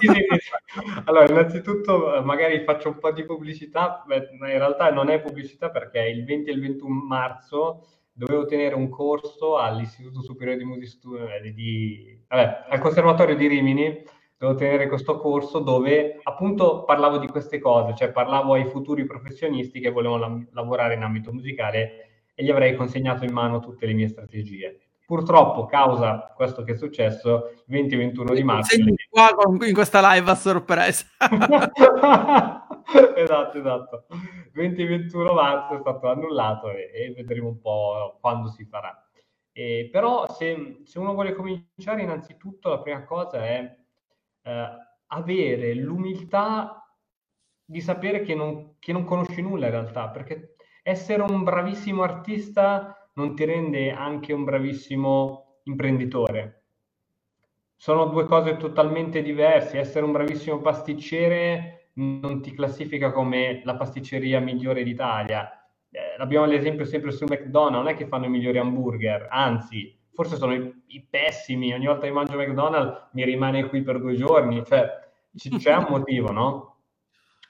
Allora, innanzitutto magari faccio un po' di pubblicità, beh, in realtà non è pubblicità, perché il venti e il ventuno marzo dovevo tenere un corso all'Istituto Superiore di Musica di, di vabbè, al Conservatorio di Rimini, dovevo tenere questo corso dove appunto parlavo di queste cose, cioè parlavo ai futuri professionisti che volevano la- lavorare in ambito musicale, e gli avrei consegnato in mano tutte le mie strategie. Purtroppo, causa questo che è successo, il venti e ventuno di marzo... Sei qua con, in questa live a sorpresa. esatto, esatto. venti e ventuno marzo è stato annullato, e, e vedremo un po' quando si farà. E, però se, se uno vuole cominciare, innanzitutto la prima cosa è eh, avere l'umiltà di sapere che non, che non conosci nulla in realtà, perché essere un bravissimo artista... non ti rende anche un bravissimo imprenditore. Sono due cose totalmente diverse. Essere un bravissimo pasticcere non ti classifica come la pasticceria migliore d'Italia. Eh, abbiamo l'esempio sempre su McDonald's, non è che fanno i migliori hamburger, anzi, forse sono i, i pessimi. Ogni volta che mangio McDonald's mi rimane qui per due giorni, cioè c- c'è un motivo, no?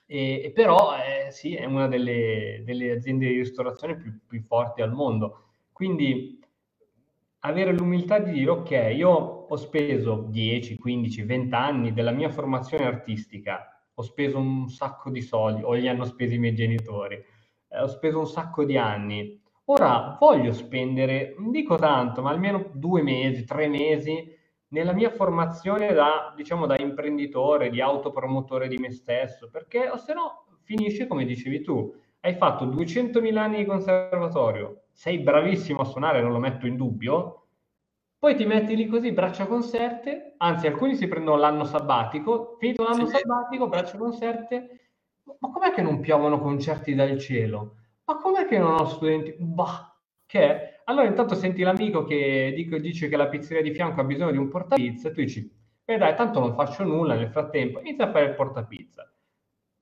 E, e però eh, sì, è una delle, delle aziende di ristorazione più, più forti al mondo. Quindi avere l'umiltà di dire, ok, io ho speso dieci, quindici, venti anni della mia formazione artistica, ho speso un sacco di soldi, o li hanno spesi i miei genitori, eh, ho speso un sacco di anni, ora voglio spendere, non dico tanto, ma almeno due mesi, tre mesi, nella mia formazione da, diciamo, da imprenditore, di autopromotore di me stesso, perché o se no finisce come dicevi tu, hai fatto duecentomila anni di conservatorio, sei bravissimo a suonare, non lo metto in dubbio, poi ti metti lì così, braccia conserte, anzi alcuni si prendono l'anno sabbatico, finito l'anno sì. sabbatico, braccia conserte, ma com'è che non piovono concerti dal cielo? Ma com'è che non ho studenti? Bah, che? Allora intanto senti l'amico che dice, dice che la pizzeria di fianco ha bisogno di un portapizza, e tu dici, beh dai, tanto non faccio nulla nel frattempo, inizia a fare il portapizza.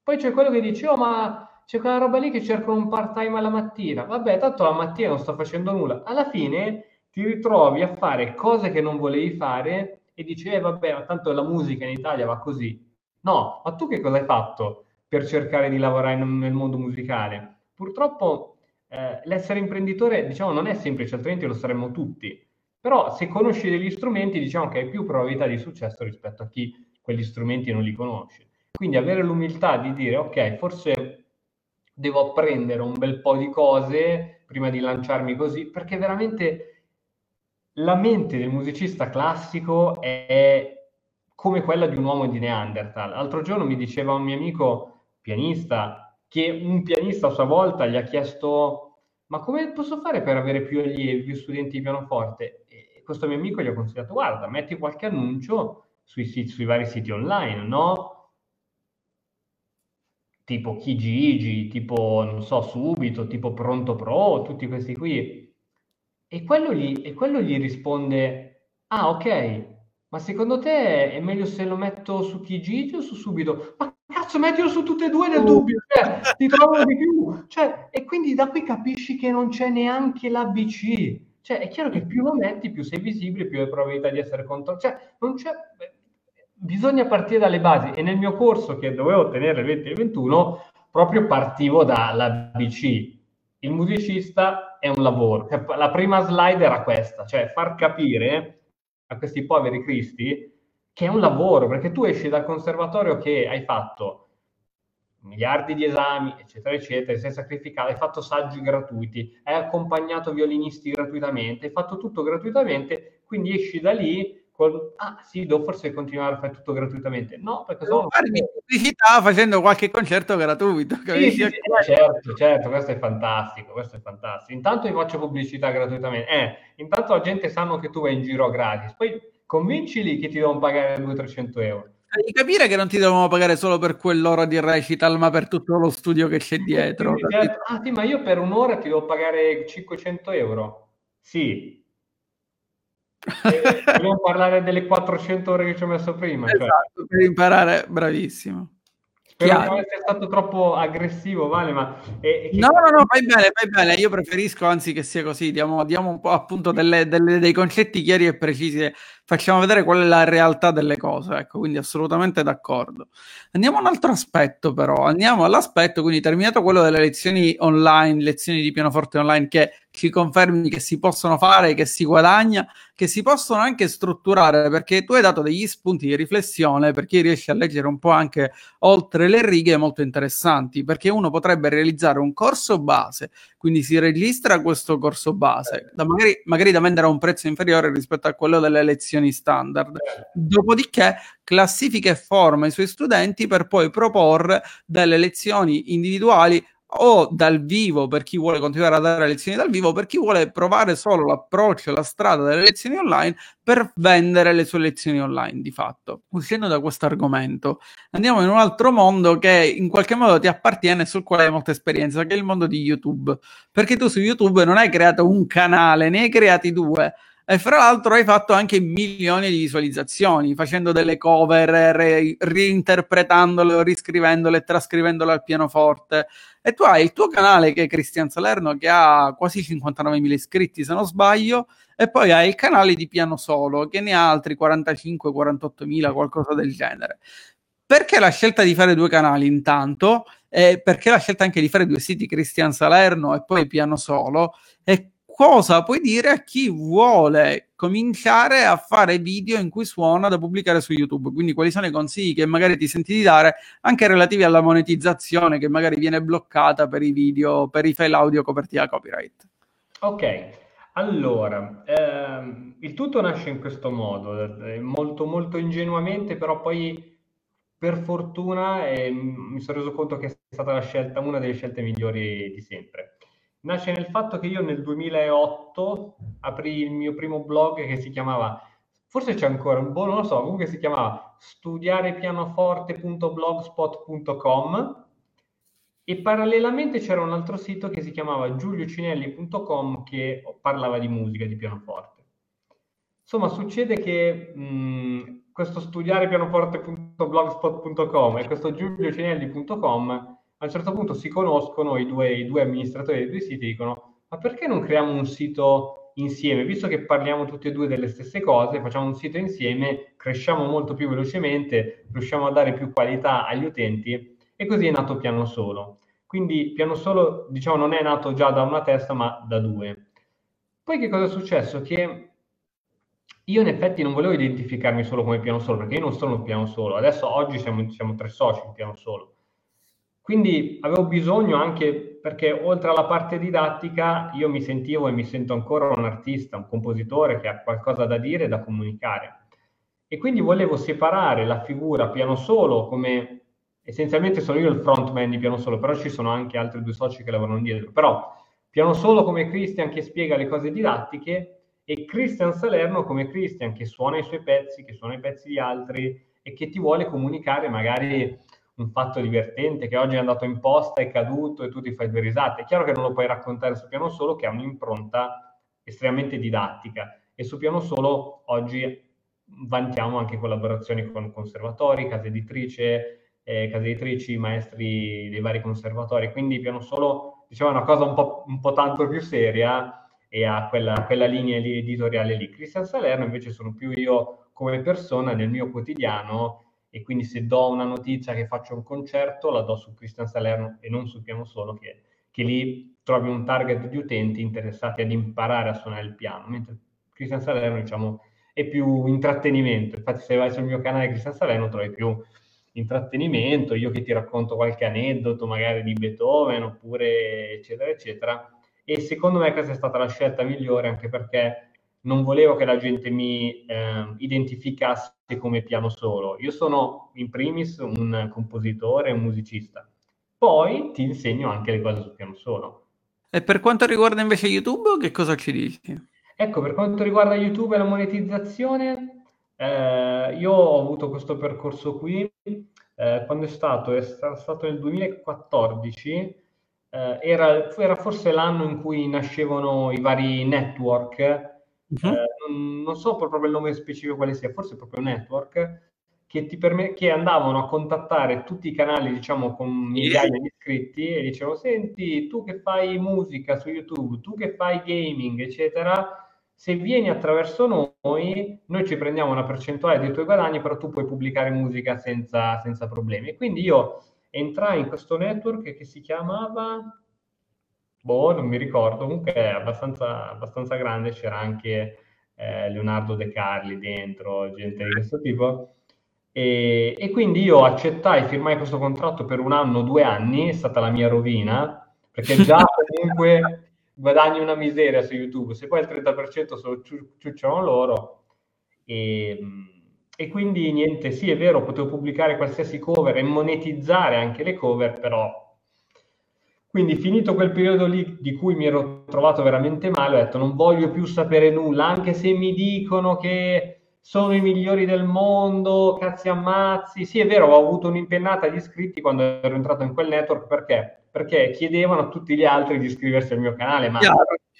Poi c'è quello che dice, oh ma... c'è quella roba lì che cercano un part-time alla mattina. Vabbè, tanto la mattina non sto facendo nulla. Alla fine ti ritrovi a fare cose che non volevi fare e dici, eh vabbè, ma tanto la musica in Italia va così. No, ma tu che cosa hai fatto per cercare di lavorare in, nel mondo musicale? Purtroppo eh, l'essere imprenditore, diciamo, non è semplice, altrimenti lo saremmo tutti. Però se conosci degli strumenti, diciamo che hai più probabilità di successo rispetto a chi quegli strumenti non li conosce. Quindi avere l'umiltà di dire, ok, forse... devo apprendere un bel po' di cose prima di lanciarmi così, perché veramente la mente del musicista classico è come quella di un uomo di Neanderthal. L'altro giorno mi diceva un mio amico pianista che un pianista a sua volta gli ha chiesto, ma come posso fare per avere più allievi, più studenti di pianoforte? E questo mio amico gli ha consigliato, guarda, metti qualche annuncio sui, siti, sui vari siti online, no? Tipo Kijiji, tipo, non so, Subito, tipo Pronto Pro, tutti questi qui. E quello gli, e quello gli risponde, ah, ok, Ma secondo te è meglio se lo metto su Kijiji o su Subito? Ma cazzo, mettilo su tutte e due nel dubbio, cioè, ti trovo di più. Cioè, e quindi da qui capisci che non c'è neanche l'A B C. Cioè, è chiaro che più lo metti, più sei visibile, più hai probabilità di essere contro. Cioè, non c'è... Bisogna partire dalle basi. E nel mio corso, che dovevo ottenere il venti e ventuno, proprio partivo dall'A B C. Il musicista è un lavoro. La prima slide era questa, cioè far capire a questi poveri cristi che è un lavoro, perché tu esci dal conservatorio che hai fatto miliardi di esami eccetera eccetera, sei sacrificato, hai fatto saggi gratuiti, hai accompagnato violinisti gratuitamente, hai fatto tutto gratuitamente, quindi esci da lì con ah sì, devo forse continuare a fare tutto gratuitamente. No, perché sono pubblicità facendo qualche concerto gratuito, sì, sì, sì, certo, certo, questo è fantastico, questo è fantastico. Intanto vi faccio pubblicità gratuitamente, eh, intanto la gente sanno che tu vai in giro gratis, poi convincili che ti devono pagare duecento trecento euro. Devi capire che non ti devono pagare solo per quell'ora di recital, ma per tutto lo studio che c'è dietro. Sì, certo. Ah sì, ma io per un'ora ti devo pagare cinquecento euro? Sì. Volevo parlare delle quattrocento ore che ci ho messo prima, esatto, cioè. Per imparare, bravissimo. Spero che non sia stato troppo aggressivo, Vale, ma è, è che... no no no vai bene, vai bene, io preferisco anzi che sia così, diamo, diamo un po' appunto delle, delle, dei concetti chiari e precisi, facciamo vedere qual è la realtà delle cose, ecco, quindi assolutamente d'accordo. Andiamo a un altro aspetto però, andiamo all'aspetto, quindi terminato quello delle lezioni online, lezioni di pianoforte online che ci confermi che si possono fare, che si guadagna, che si possono anche strutturare, perché tu hai dato degli spunti di riflessione per chi riesce a leggere un po' anche oltre le righe molto interessanti, perché uno potrebbe realizzare un corso base, quindi si registra questo corso base, da magari, magari da vendere a un prezzo inferiore rispetto a quello delle lezioni standard, dopodiché classifica e forma i suoi studenti per poi proporre delle lezioni individuali o dal vivo per chi vuole continuare a dare lezioni dal vivo, per chi vuole provare solo l'approccio, la strada delle lezioni online per vendere le sue lezioni online di fatto. Uscendo da questo argomento andiamo in un altro mondo che in qualche modo ti appartiene, sul quale hai molta esperienza, che è il mondo di YouTube, perché tu su YouTube non hai creato un canale, ne hai creati due. E fra l'altro hai fatto anche milioni di visualizzazioni, facendo delle cover, re- reinterpretandole, riscrivendole, trascrivendole al pianoforte. E tu hai il tuo canale, che è Cristian Salerno, che ha quasi cinquantanovemila iscritti, se non sbaglio, e poi hai il canale di Piano Solo, che ne ha altri quarantacinque quarantottomila, qualcosa del genere. Perché la scelta di fare due canali intanto? E perché la scelta anche di fare due siti, Cristian Salerno e poi Piano Solo? E cosa puoi dire a chi vuole cominciare a fare video in cui suona da pubblicare su YouTube? Quindi quali sono i consigli che magari ti senti di dare anche relativi alla monetizzazione che magari viene bloccata per i video, per i file audio coperti da copyright? Ok, allora, ehm, il tutto nasce in questo modo, eh, molto molto ingenuamente, però poi per fortuna eh, mi sono reso conto che è stata la scelta, una delle scelte migliori di sempre. Nasce nel fatto che io nel duemilaotto aprì il mio primo blog che si chiamava, forse c'è ancora un boh, non lo so, comunque si chiamava studiare pianoforte punto blogspot punto com e parallelamente c'era un altro sito che si chiamava giulio cirelli punto com che parlava di musica, di pianoforte. Insomma, succede che mh, questo studiare pianoforte punto blogspot punto com e questo giulio cirelli punto com a un certo punto si conoscono i due, i due amministratori dei due siti, dicono ma perché non creiamo un sito insieme, visto che parliamo tutti e due delle stesse cose, facciamo un sito insieme, cresciamo molto più velocemente, riusciamo a dare più qualità agli utenti, e così è nato Piano Solo. Quindi Piano Solo, diciamo, non è nato già da una testa ma da due. Poi che cosa è successo? Che io in effetti non volevo identificarmi solo come Piano Solo, perché io non sono Piano Solo, adesso oggi siamo, siamo tre soci in Piano Solo. Quindi avevo bisogno anche, perché oltre alla parte didattica io mi sentivo e mi sento ancora un artista, un compositore che ha qualcosa da dire e da comunicare. E quindi volevo separare la figura Piano Solo come, essenzialmente sono io il frontman di Piano Solo, però ci sono anche altri due soci che lavorano dietro. Però Piano Solo come Cristian che spiega le cose didattiche e Cristian Salerno come Cristian che suona i suoi pezzi, che suona i pezzi di altri e che ti vuole comunicare magari un fatto divertente che oggi è andato in posta, è caduto e tu ti fai due risate. È chiaro che non lo puoi raccontare su Piano Solo, che ha un'impronta estremamente didattica, e su Piano Solo oggi vantiamo anche collaborazioni con conservatori, case editrice, eh, case editrici, maestri dei vari conservatori, quindi Piano Solo, diciamo, è una cosa un po', un po' tanto più seria e ha quella, quella linea lì, editoriale lì. Cristian Salerno invece sono più io come persona nel mio quotidiano, e quindi se do una notizia che faccio un concerto la do su Cristian Salerno e non su Piano Solo, che, che lì trovi un target di utenti interessati ad imparare a suonare il piano, mentre Cristian Salerno, diciamo, è più intrattenimento. Infatti se vai sul mio canale Cristian Salerno trovi più intrattenimento, io che ti racconto qualche aneddoto magari di Beethoven oppure eccetera eccetera. E secondo me questa è stata la scelta migliore, anche perché non volevo che la gente mi eh, identificasse come Piano Solo. Io sono in primis un compositore, un musicista, poi ti insegno anche le cose sul Piano Solo. E per quanto riguarda invece YouTube, che cosa ci dici? Ecco, per quanto riguarda YouTube e la monetizzazione, eh, io ho avuto questo percorso qui, eh, quando è stato, è stato nel duemilaquattordici, Uh, era, era forse l'anno in cui nascevano i vari network, uh-huh. uh, non, non so proprio il nome specifico quale sia, forse proprio network, che, ti perm- che andavano a contattare tutti i canali, diciamo, con migliaia di iscritti, e dicevano: senti, tu che fai musica su YouTube, tu che fai gaming, eccetera, se vieni attraverso noi, noi ci prendiamo una percentuale dei tuoi guadagni, però tu puoi pubblicare musica senza, senza problemi. E quindi io entrai in questo network che si chiamava, boh, non mi ricordo, comunque è abbastanza, abbastanza grande, c'era anche eh, Leonardo De Carli dentro, gente di questo tipo, e, e quindi io accettai, firmai questo contratto per un anno, due anni, è stata la mia rovina, perché già comunque guadagni una miseria su YouTube, se poi il trenta per cento solo ciucciano loro, e... E quindi niente, sì, è vero, potevo pubblicare qualsiasi cover e monetizzare anche le cover, però... Quindi finito quel periodo lì di cui mi ero trovato veramente male, ho detto non voglio più sapere nulla, anche se mi dicono che sono i migliori del mondo, cazzi ammazzi. Sì, è vero, ho avuto un'impennata di iscritti quando ero entrato in quel network, perché? Perché chiedevano a tutti gli altri di iscriversi al mio canale, ma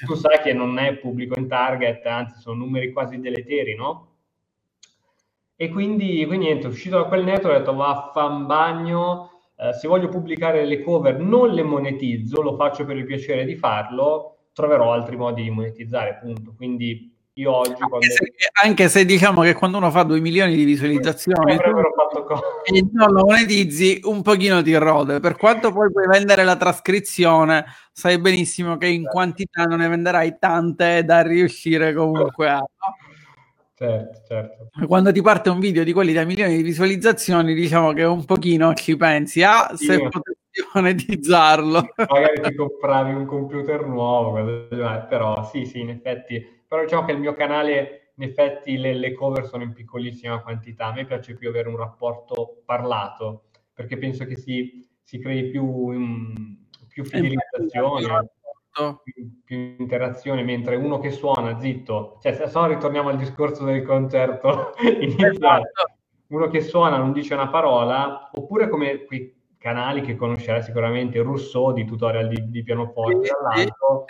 tu sai che non è pubblico in target, anzi sono numeri quasi deleteri, no? E quindi, quindi niente, uscito da quel network ho detto vaffanbagno, eh, se voglio pubblicare le cover non le monetizzo, lo faccio per il piacere di farlo, troverò altri modi di monetizzare, punto. Quindi io oggi... Anche, quando... se, anche se diciamo che quando uno fa due milioni di visualizzazioni tu, fatto co- e non lo monetizzi, un pochino ti rode, per quanto poi puoi vendere la trascrizione, sai benissimo che in quantità non ne venderai tante da riuscire comunque a... Certo, certo. Quando ti parte un video di quelli da milioni di visualizzazioni, diciamo che un pochino ci pensi, ah, sì, se potessi monetizzarlo. Magari ti compravi un computer nuovo, però sì, sì, in effetti. Però diciamo che il mio canale, in effetti, le, le cover sono in piccolissima quantità. A me piace più avere un rapporto parlato, perché penso che si, si crei più, più fidelizzazione, più interazione, mentre uno che suona zitto, cioè se no ritorniamo al discorso del concerto iniziale, uno che suona non dice una parola, oppure come quei canali che conoscerai sicuramente, Rousseau di tutorial di, di pianoforte, dall'alto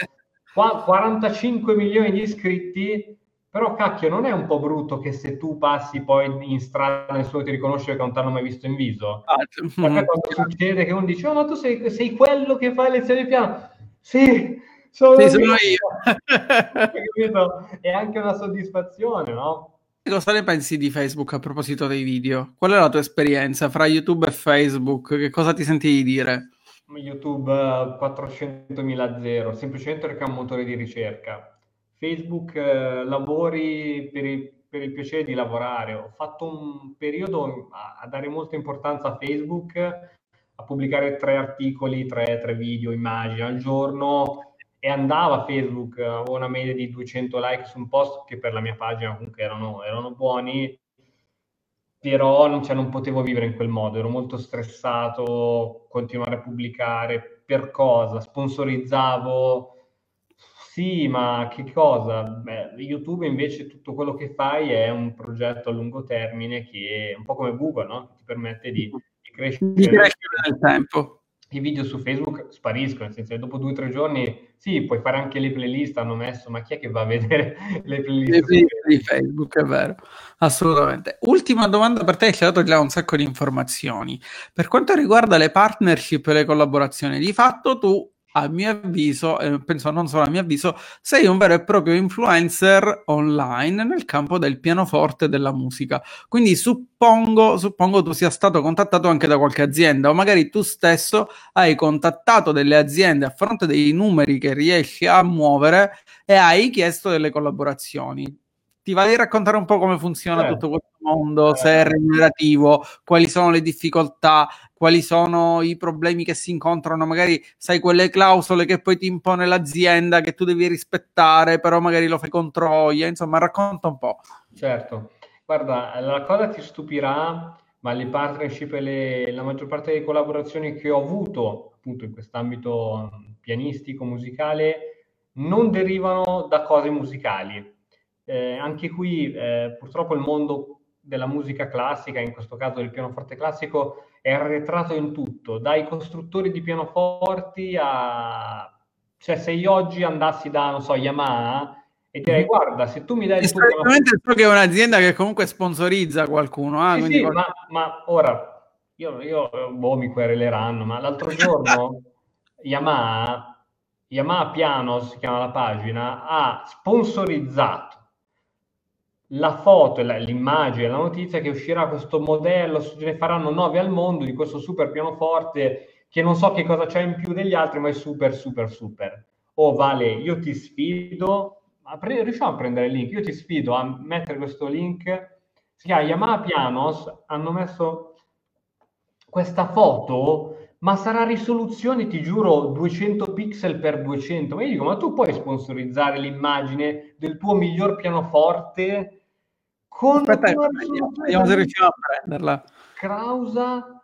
qua quarantacinque milioni di iscritti, però cacchio, non è un po' brutto che se tu passi poi in strada nessuno ti riconosce perché non ti hanno mai visto in viso? Ah, perché quando succede che uno dice oh ma tu sei, sei quello che fa le lezioni di piano? Sì, sono, sì, sono io. È anche una soddisfazione, no? Cosa ne pensi di Facebook a proposito dei video? Qual è la tua esperienza fra YouTube e Facebook? Che cosa ti senti di dire? YouTube quattrocentomila zero, semplicemente perché è un motore di ricerca. Facebook eh, lavori per il, per il piacere di lavorare. Ho fatto un periodo a, a dare molta importanza a Facebook, a pubblicare tre articoli, tre, tre video, immagini al giorno, e andava Facebook, avevo una media di duecento like su un post, che per la mia pagina comunque erano, erano buoni, però non, cioè, non potevo vivere in quel modo, ero molto stressato, continuare a pubblicare, per cosa? Sponsorizzavo, sì, ma che cosa? Beh, YouTube invece tutto quello che fai è un progetto a lungo termine che è un po' come Google, no? Ti permette di... Di crescere nel tempo. i video su Facebook spariscono, nel senso che dopo due o tre giorni, sì, puoi fare anche le playlist, hanno messo, ma chi è che va a vedere le playlist, le playlist di Facebook? È vero, assolutamente. Ultima domanda per te, ci hai dato già un sacco di informazioni. Per quanto riguarda le partnership e le collaborazioni, di fatto tu, a mio avviso, eh, penso non solo a mio avviso, sei un vero e proprio influencer online nel campo del pianoforte e della musica. Quindi suppongo, suppongo tu sia stato contattato anche da qualche azienda, o magari tu stesso hai contattato delle aziende a fronte dei numeri che riesci a muovere e hai chiesto delle collaborazioni. Ti vai a raccontare un po' come funziona eh. tutto questo mondo, eh. se è remunerativo, quali sono le difficoltà, quali sono i problemi che si incontrano, magari sai quelle clausole che poi ti impone l'azienda che tu devi rispettare, però magari lo fai con troia, insomma racconta un po'. Certo, guarda, la cosa ti stupirà, ma le partnership e le, la maggior parte delle collaborazioni che ho avuto appunto in quest'ambito pianistico, musicale, non derivano da cose musicali. Eh, anche qui eh, purtroppo il mondo della musica classica, in questo caso del pianoforte classico, è arretrato in tutto, dai costruttori di pianoforti a... cioè se io oggi andassi da, non so, Yamaha e direi guarda, se tu mi dai... Il tuo pianoforte... so che è un'azienda che comunque sponsorizza qualcuno. Ah, sì, quindi sì, qualcuno... Ma, ma ora, io, io boh, mi quereleranno, ma l'altro giorno Yamaha, Yamaha Piano, si chiama la pagina, ha sponsorizzato la foto, la, l'immagine, la notizia che uscirà questo modello, ce ne faranno nove al mondo di questo super pianoforte che non so che cosa c'è in più degli altri, ma è super super super. Oh Vale, io ti sfido, ma pre- riusciamo a prendere il link, io ti sfido a mettere questo link, si chiama Yamaha Pianos, hanno messo questa foto, ma sarà risoluzione, ti giuro, duecento pixel per duecento, ma io dico, ma tu puoi sponsorizzare l'immagine del tuo miglior pianoforte? Con aspetta, vediamo se riusciamo a prenderla. Crausa,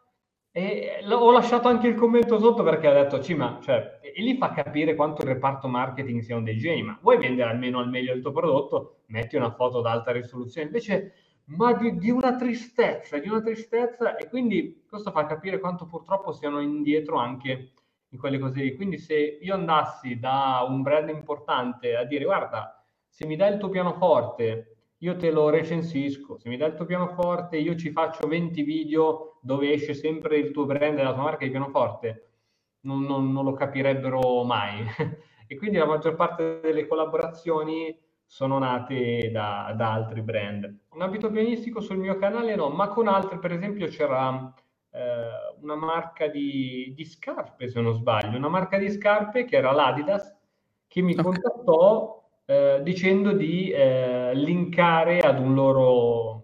e ho lasciato anche il commento sotto perché ha detto, sì, ma, cioè, e lì fa capire quanto il reparto marketing siano dei geni, ma vuoi vendere almeno al meglio il tuo prodotto, metti una foto ad alta risoluzione, invece, ma di, di una tristezza, di una tristezza, e quindi questo fa capire quanto purtroppo siano indietro anche in quelle cose lì. Quindi se io andassi da un brand importante a dire, guarda, se mi dai il tuo pianoforte, io te lo recensisco, se mi dai il tuo pianoforte, io ci faccio venti video dove esce sempre il tuo brand e la tua marca di pianoforte, non, non, non lo capirebbero mai. E quindi la maggior parte delle collaborazioni sono nate da, da altri brand. Un ambito pianistico sul mio canale no, ma con altri, per esempio c'era eh, una marca di, di scarpe, se non sbaglio, una marca di scarpe che era l'Adidas, che mi okay. contattò eh, dicendo di eh, linkare ad un loro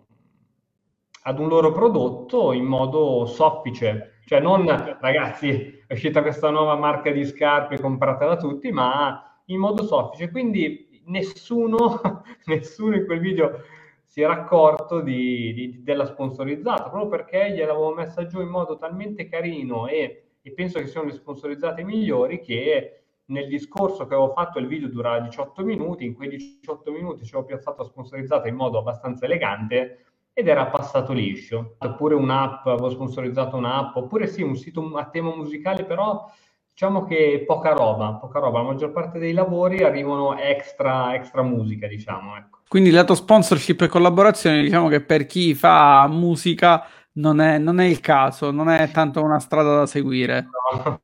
ad un loro prodotto in modo soffice, cioè non ragazzi è uscita questa nuova marca di scarpe, compratela tutti, ma in modo soffice, quindi Nessuno, nessuno in quel video si era accorto di, di, della sponsorizzata, proprio perché gliel'avevo messa giù in modo talmente carino e, e penso che siano le sponsorizzate migliori, che nel discorso che avevo fatto il video durava diciotto minuti, in quei diciotto minuti ci avevo piazzato la sponsorizzata in modo abbastanza elegante ed era passato liscio. Oppure un'app, avevo sponsorizzato un'app, oppure sì, un sito a tema musicale, però... Diciamo che poca roba, poca roba, la maggior parte dei lavori arrivano extra, extra musica, diciamo. Ecco. Quindi lato sponsorship e collaborazione, diciamo che per chi fa musica non è, non è il caso, non è tanto una strada da seguire. No.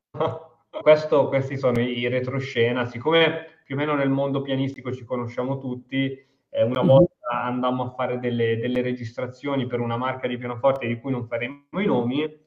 Questo, questi sono i retroscena, siccome più o meno nel mondo pianistico ci conosciamo tutti, eh, una volta andammo a fare delle, delle registrazioni per una marca di pianoforte di cui non faremo i nomi,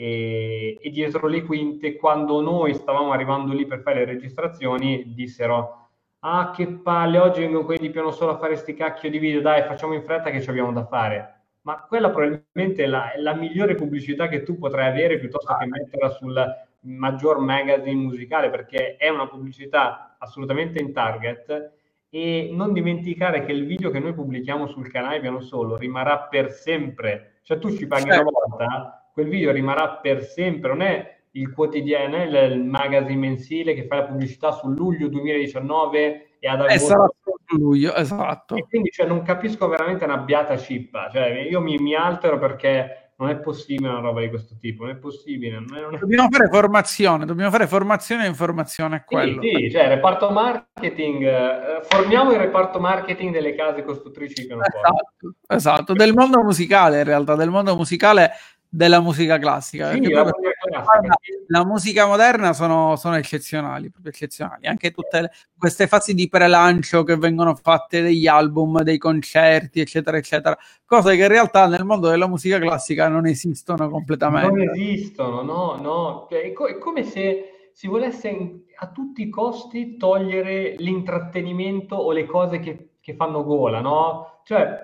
E, e dietro le quinte, quando noi stavamo arrivando lì per fare le registrazioni, dissero ah che palle, oggi vengono quelli di Piano Solo a fare sti cacchio di video, dai facciamo in fretta che ci abbiamo da fare. Ma quella probabilmente è la, è la migliore pubblicità che tu potrai avere, piuttosto che metterla sul maggior magazine musicale, perché è una pubblicità assolutamente in target. E non dimenticare che il video che noi pubblichiamo sul canale Piano Solo rimarrà per sempre, cioè tu ci paghi certo. una volta, quel video rimarrà per sempre, non è il quotidiano, è il, il magazine mensile che fa la pubblicità sul luglio duemiladiciannove e ad agosto. Esatto, luglio, esatto. E quindi cioè, non capisco veramente una beata cippa, cioè, io mi, mi altero perché non è possibile una roba di questo tipo, non è possibile. Non è, non è... Dobbiamo fare formazione, dobbiamo fare formazione e informazione a quello. Sì, sì, cioè reparto marketing, eh, formiamo il reparto marketing delle case costruttrici che non esatto, esatto, del mondo musicale in realtà, del mondo musicale della musica classica. Sì, la, proprio, classica. La musica moderna sono, sono eccezionali, proprio eccezionali. Anche tutte le, queste fasi di prelancio che vengono fatte degli album, dei concerti, eccetera, eccetera. Cose che in realtà nel mondo della musica classica non esistono completamente. Non esistono, no, no. È, co- è come se si volesse a tutti i costi togliere l'intrattenimento o le cose che, che fanno gola, no? Cioè,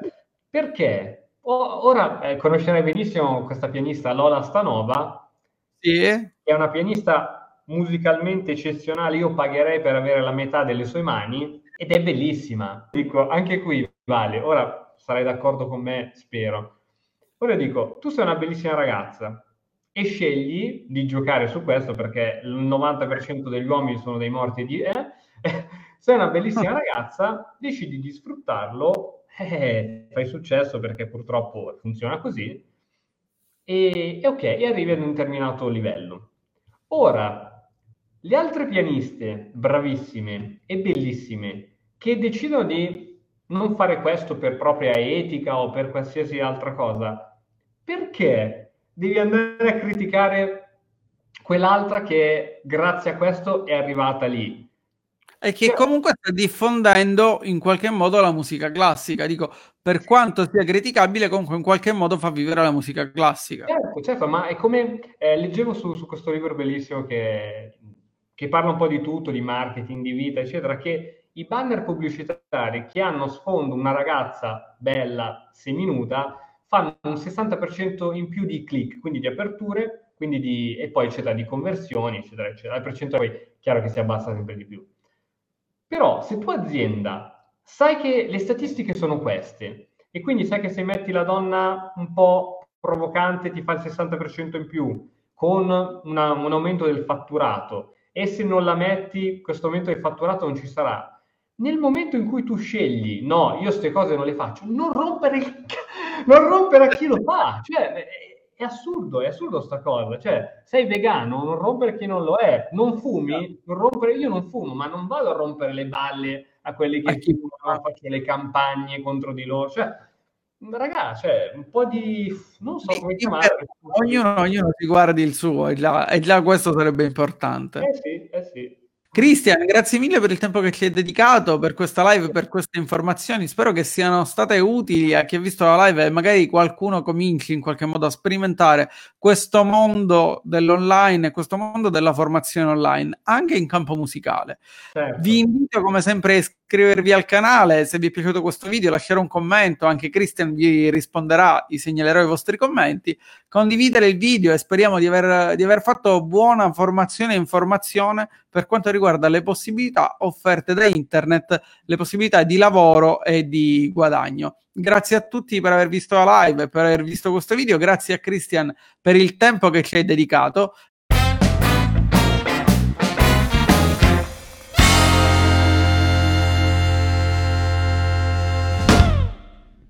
perché? Ora eh, conoscerai benissimo questa pianista Lola Stanova, sì. È una pianista musicalmente eccezionale, io pagherei per avere la metà delle sue mani ed è bellissima. Dico, anche qui Vale, ora sarai d'accordo con me, spero. Ora dico, tu sei una bellissima ragazza e scegli di giocare su questo perché il novanta per cento degli uomini sono dei morti di... Eh? Sei una bellissima ragazza, decidi di sfruttarlo. Eh, fai successo perché purtroppo funziona così e, e ok, e arrivi ad un determinato livello. Ora, le altre pianiste bravissime e bellissime che decidono di non fare questo per propria etica o per qualsiasi altra cosa, perché devi andare a criticare quell'altra che grazie a questo è arrivata lì? E che comunque sta diffondendo in qualche modo la musica classica, dico, per quanto sia criticabile comunque in qualche modo fa vivere la musica classica. Certo, certo, ma è come eh, leggevo su, su questo libro bellissimo che, che parla un po' di tutto, di marketing, di vita eccetera, che i banner pubblicitari che hanno sfondo una ragazza bella seminuta fanno un sessanta per cento in più di click, quindi di aperture, quindi di, e poi eccetera, di conversioni eccetera eccetera, il percentuale poi chiaro che si abbassa sempre di più. Però se tu azienda sai che le statistiche sono queste e quindi sai che se metti la donna un po' provocante ti fa il sessanta per cento in più con una, un aumento del fatturato e se non la metti questo aumento del fatturato non ci sarà. Nel momento in cui tu scegli no, io ste cose non le faccio, non rompere, il, non rompere a chi lo fa, cioè è, è assurdo, è assurdo sta cosa, cioè sei vegano, non rompere chi non lo è, non fumi, non rompere, io non fumo, ma non vado a rompere le balle a quelli che fumano, faccio le campagne contro di loro, cioè raga, cioè un po' di non so come chiamare, ognuno, ognuno si guardi il suo e già, e già questo sarebbe importante. Eh sì, eh sì. Cristian, grazie mille per il tempo che ci hai dedicato, per questa live, per queste informazioni. Spero che siano state utili a chi ha visto la live e magari qualcuno cominci in qualche modo a sperimentare questo mondo dell'online e questo mondo della formazione online, anche in campo musicale. Certo. Vi invito come sempre a iscrivervi al canale, se vi è piaciuto questo video lasciare un commento, anche Cristian vi risponderà, vi segnalerò i vostri commenti. Condividere il video e speriamo di aver, di aver fatto buona formazione e informazione per quanto riguarda le possibilità offerte da internet, le possibilità di lavoro e di guadagno. Grazie a tutti per aver visto la live e per aver visto questo video, grazie a Cristian per il tempo che ci hai dedicato,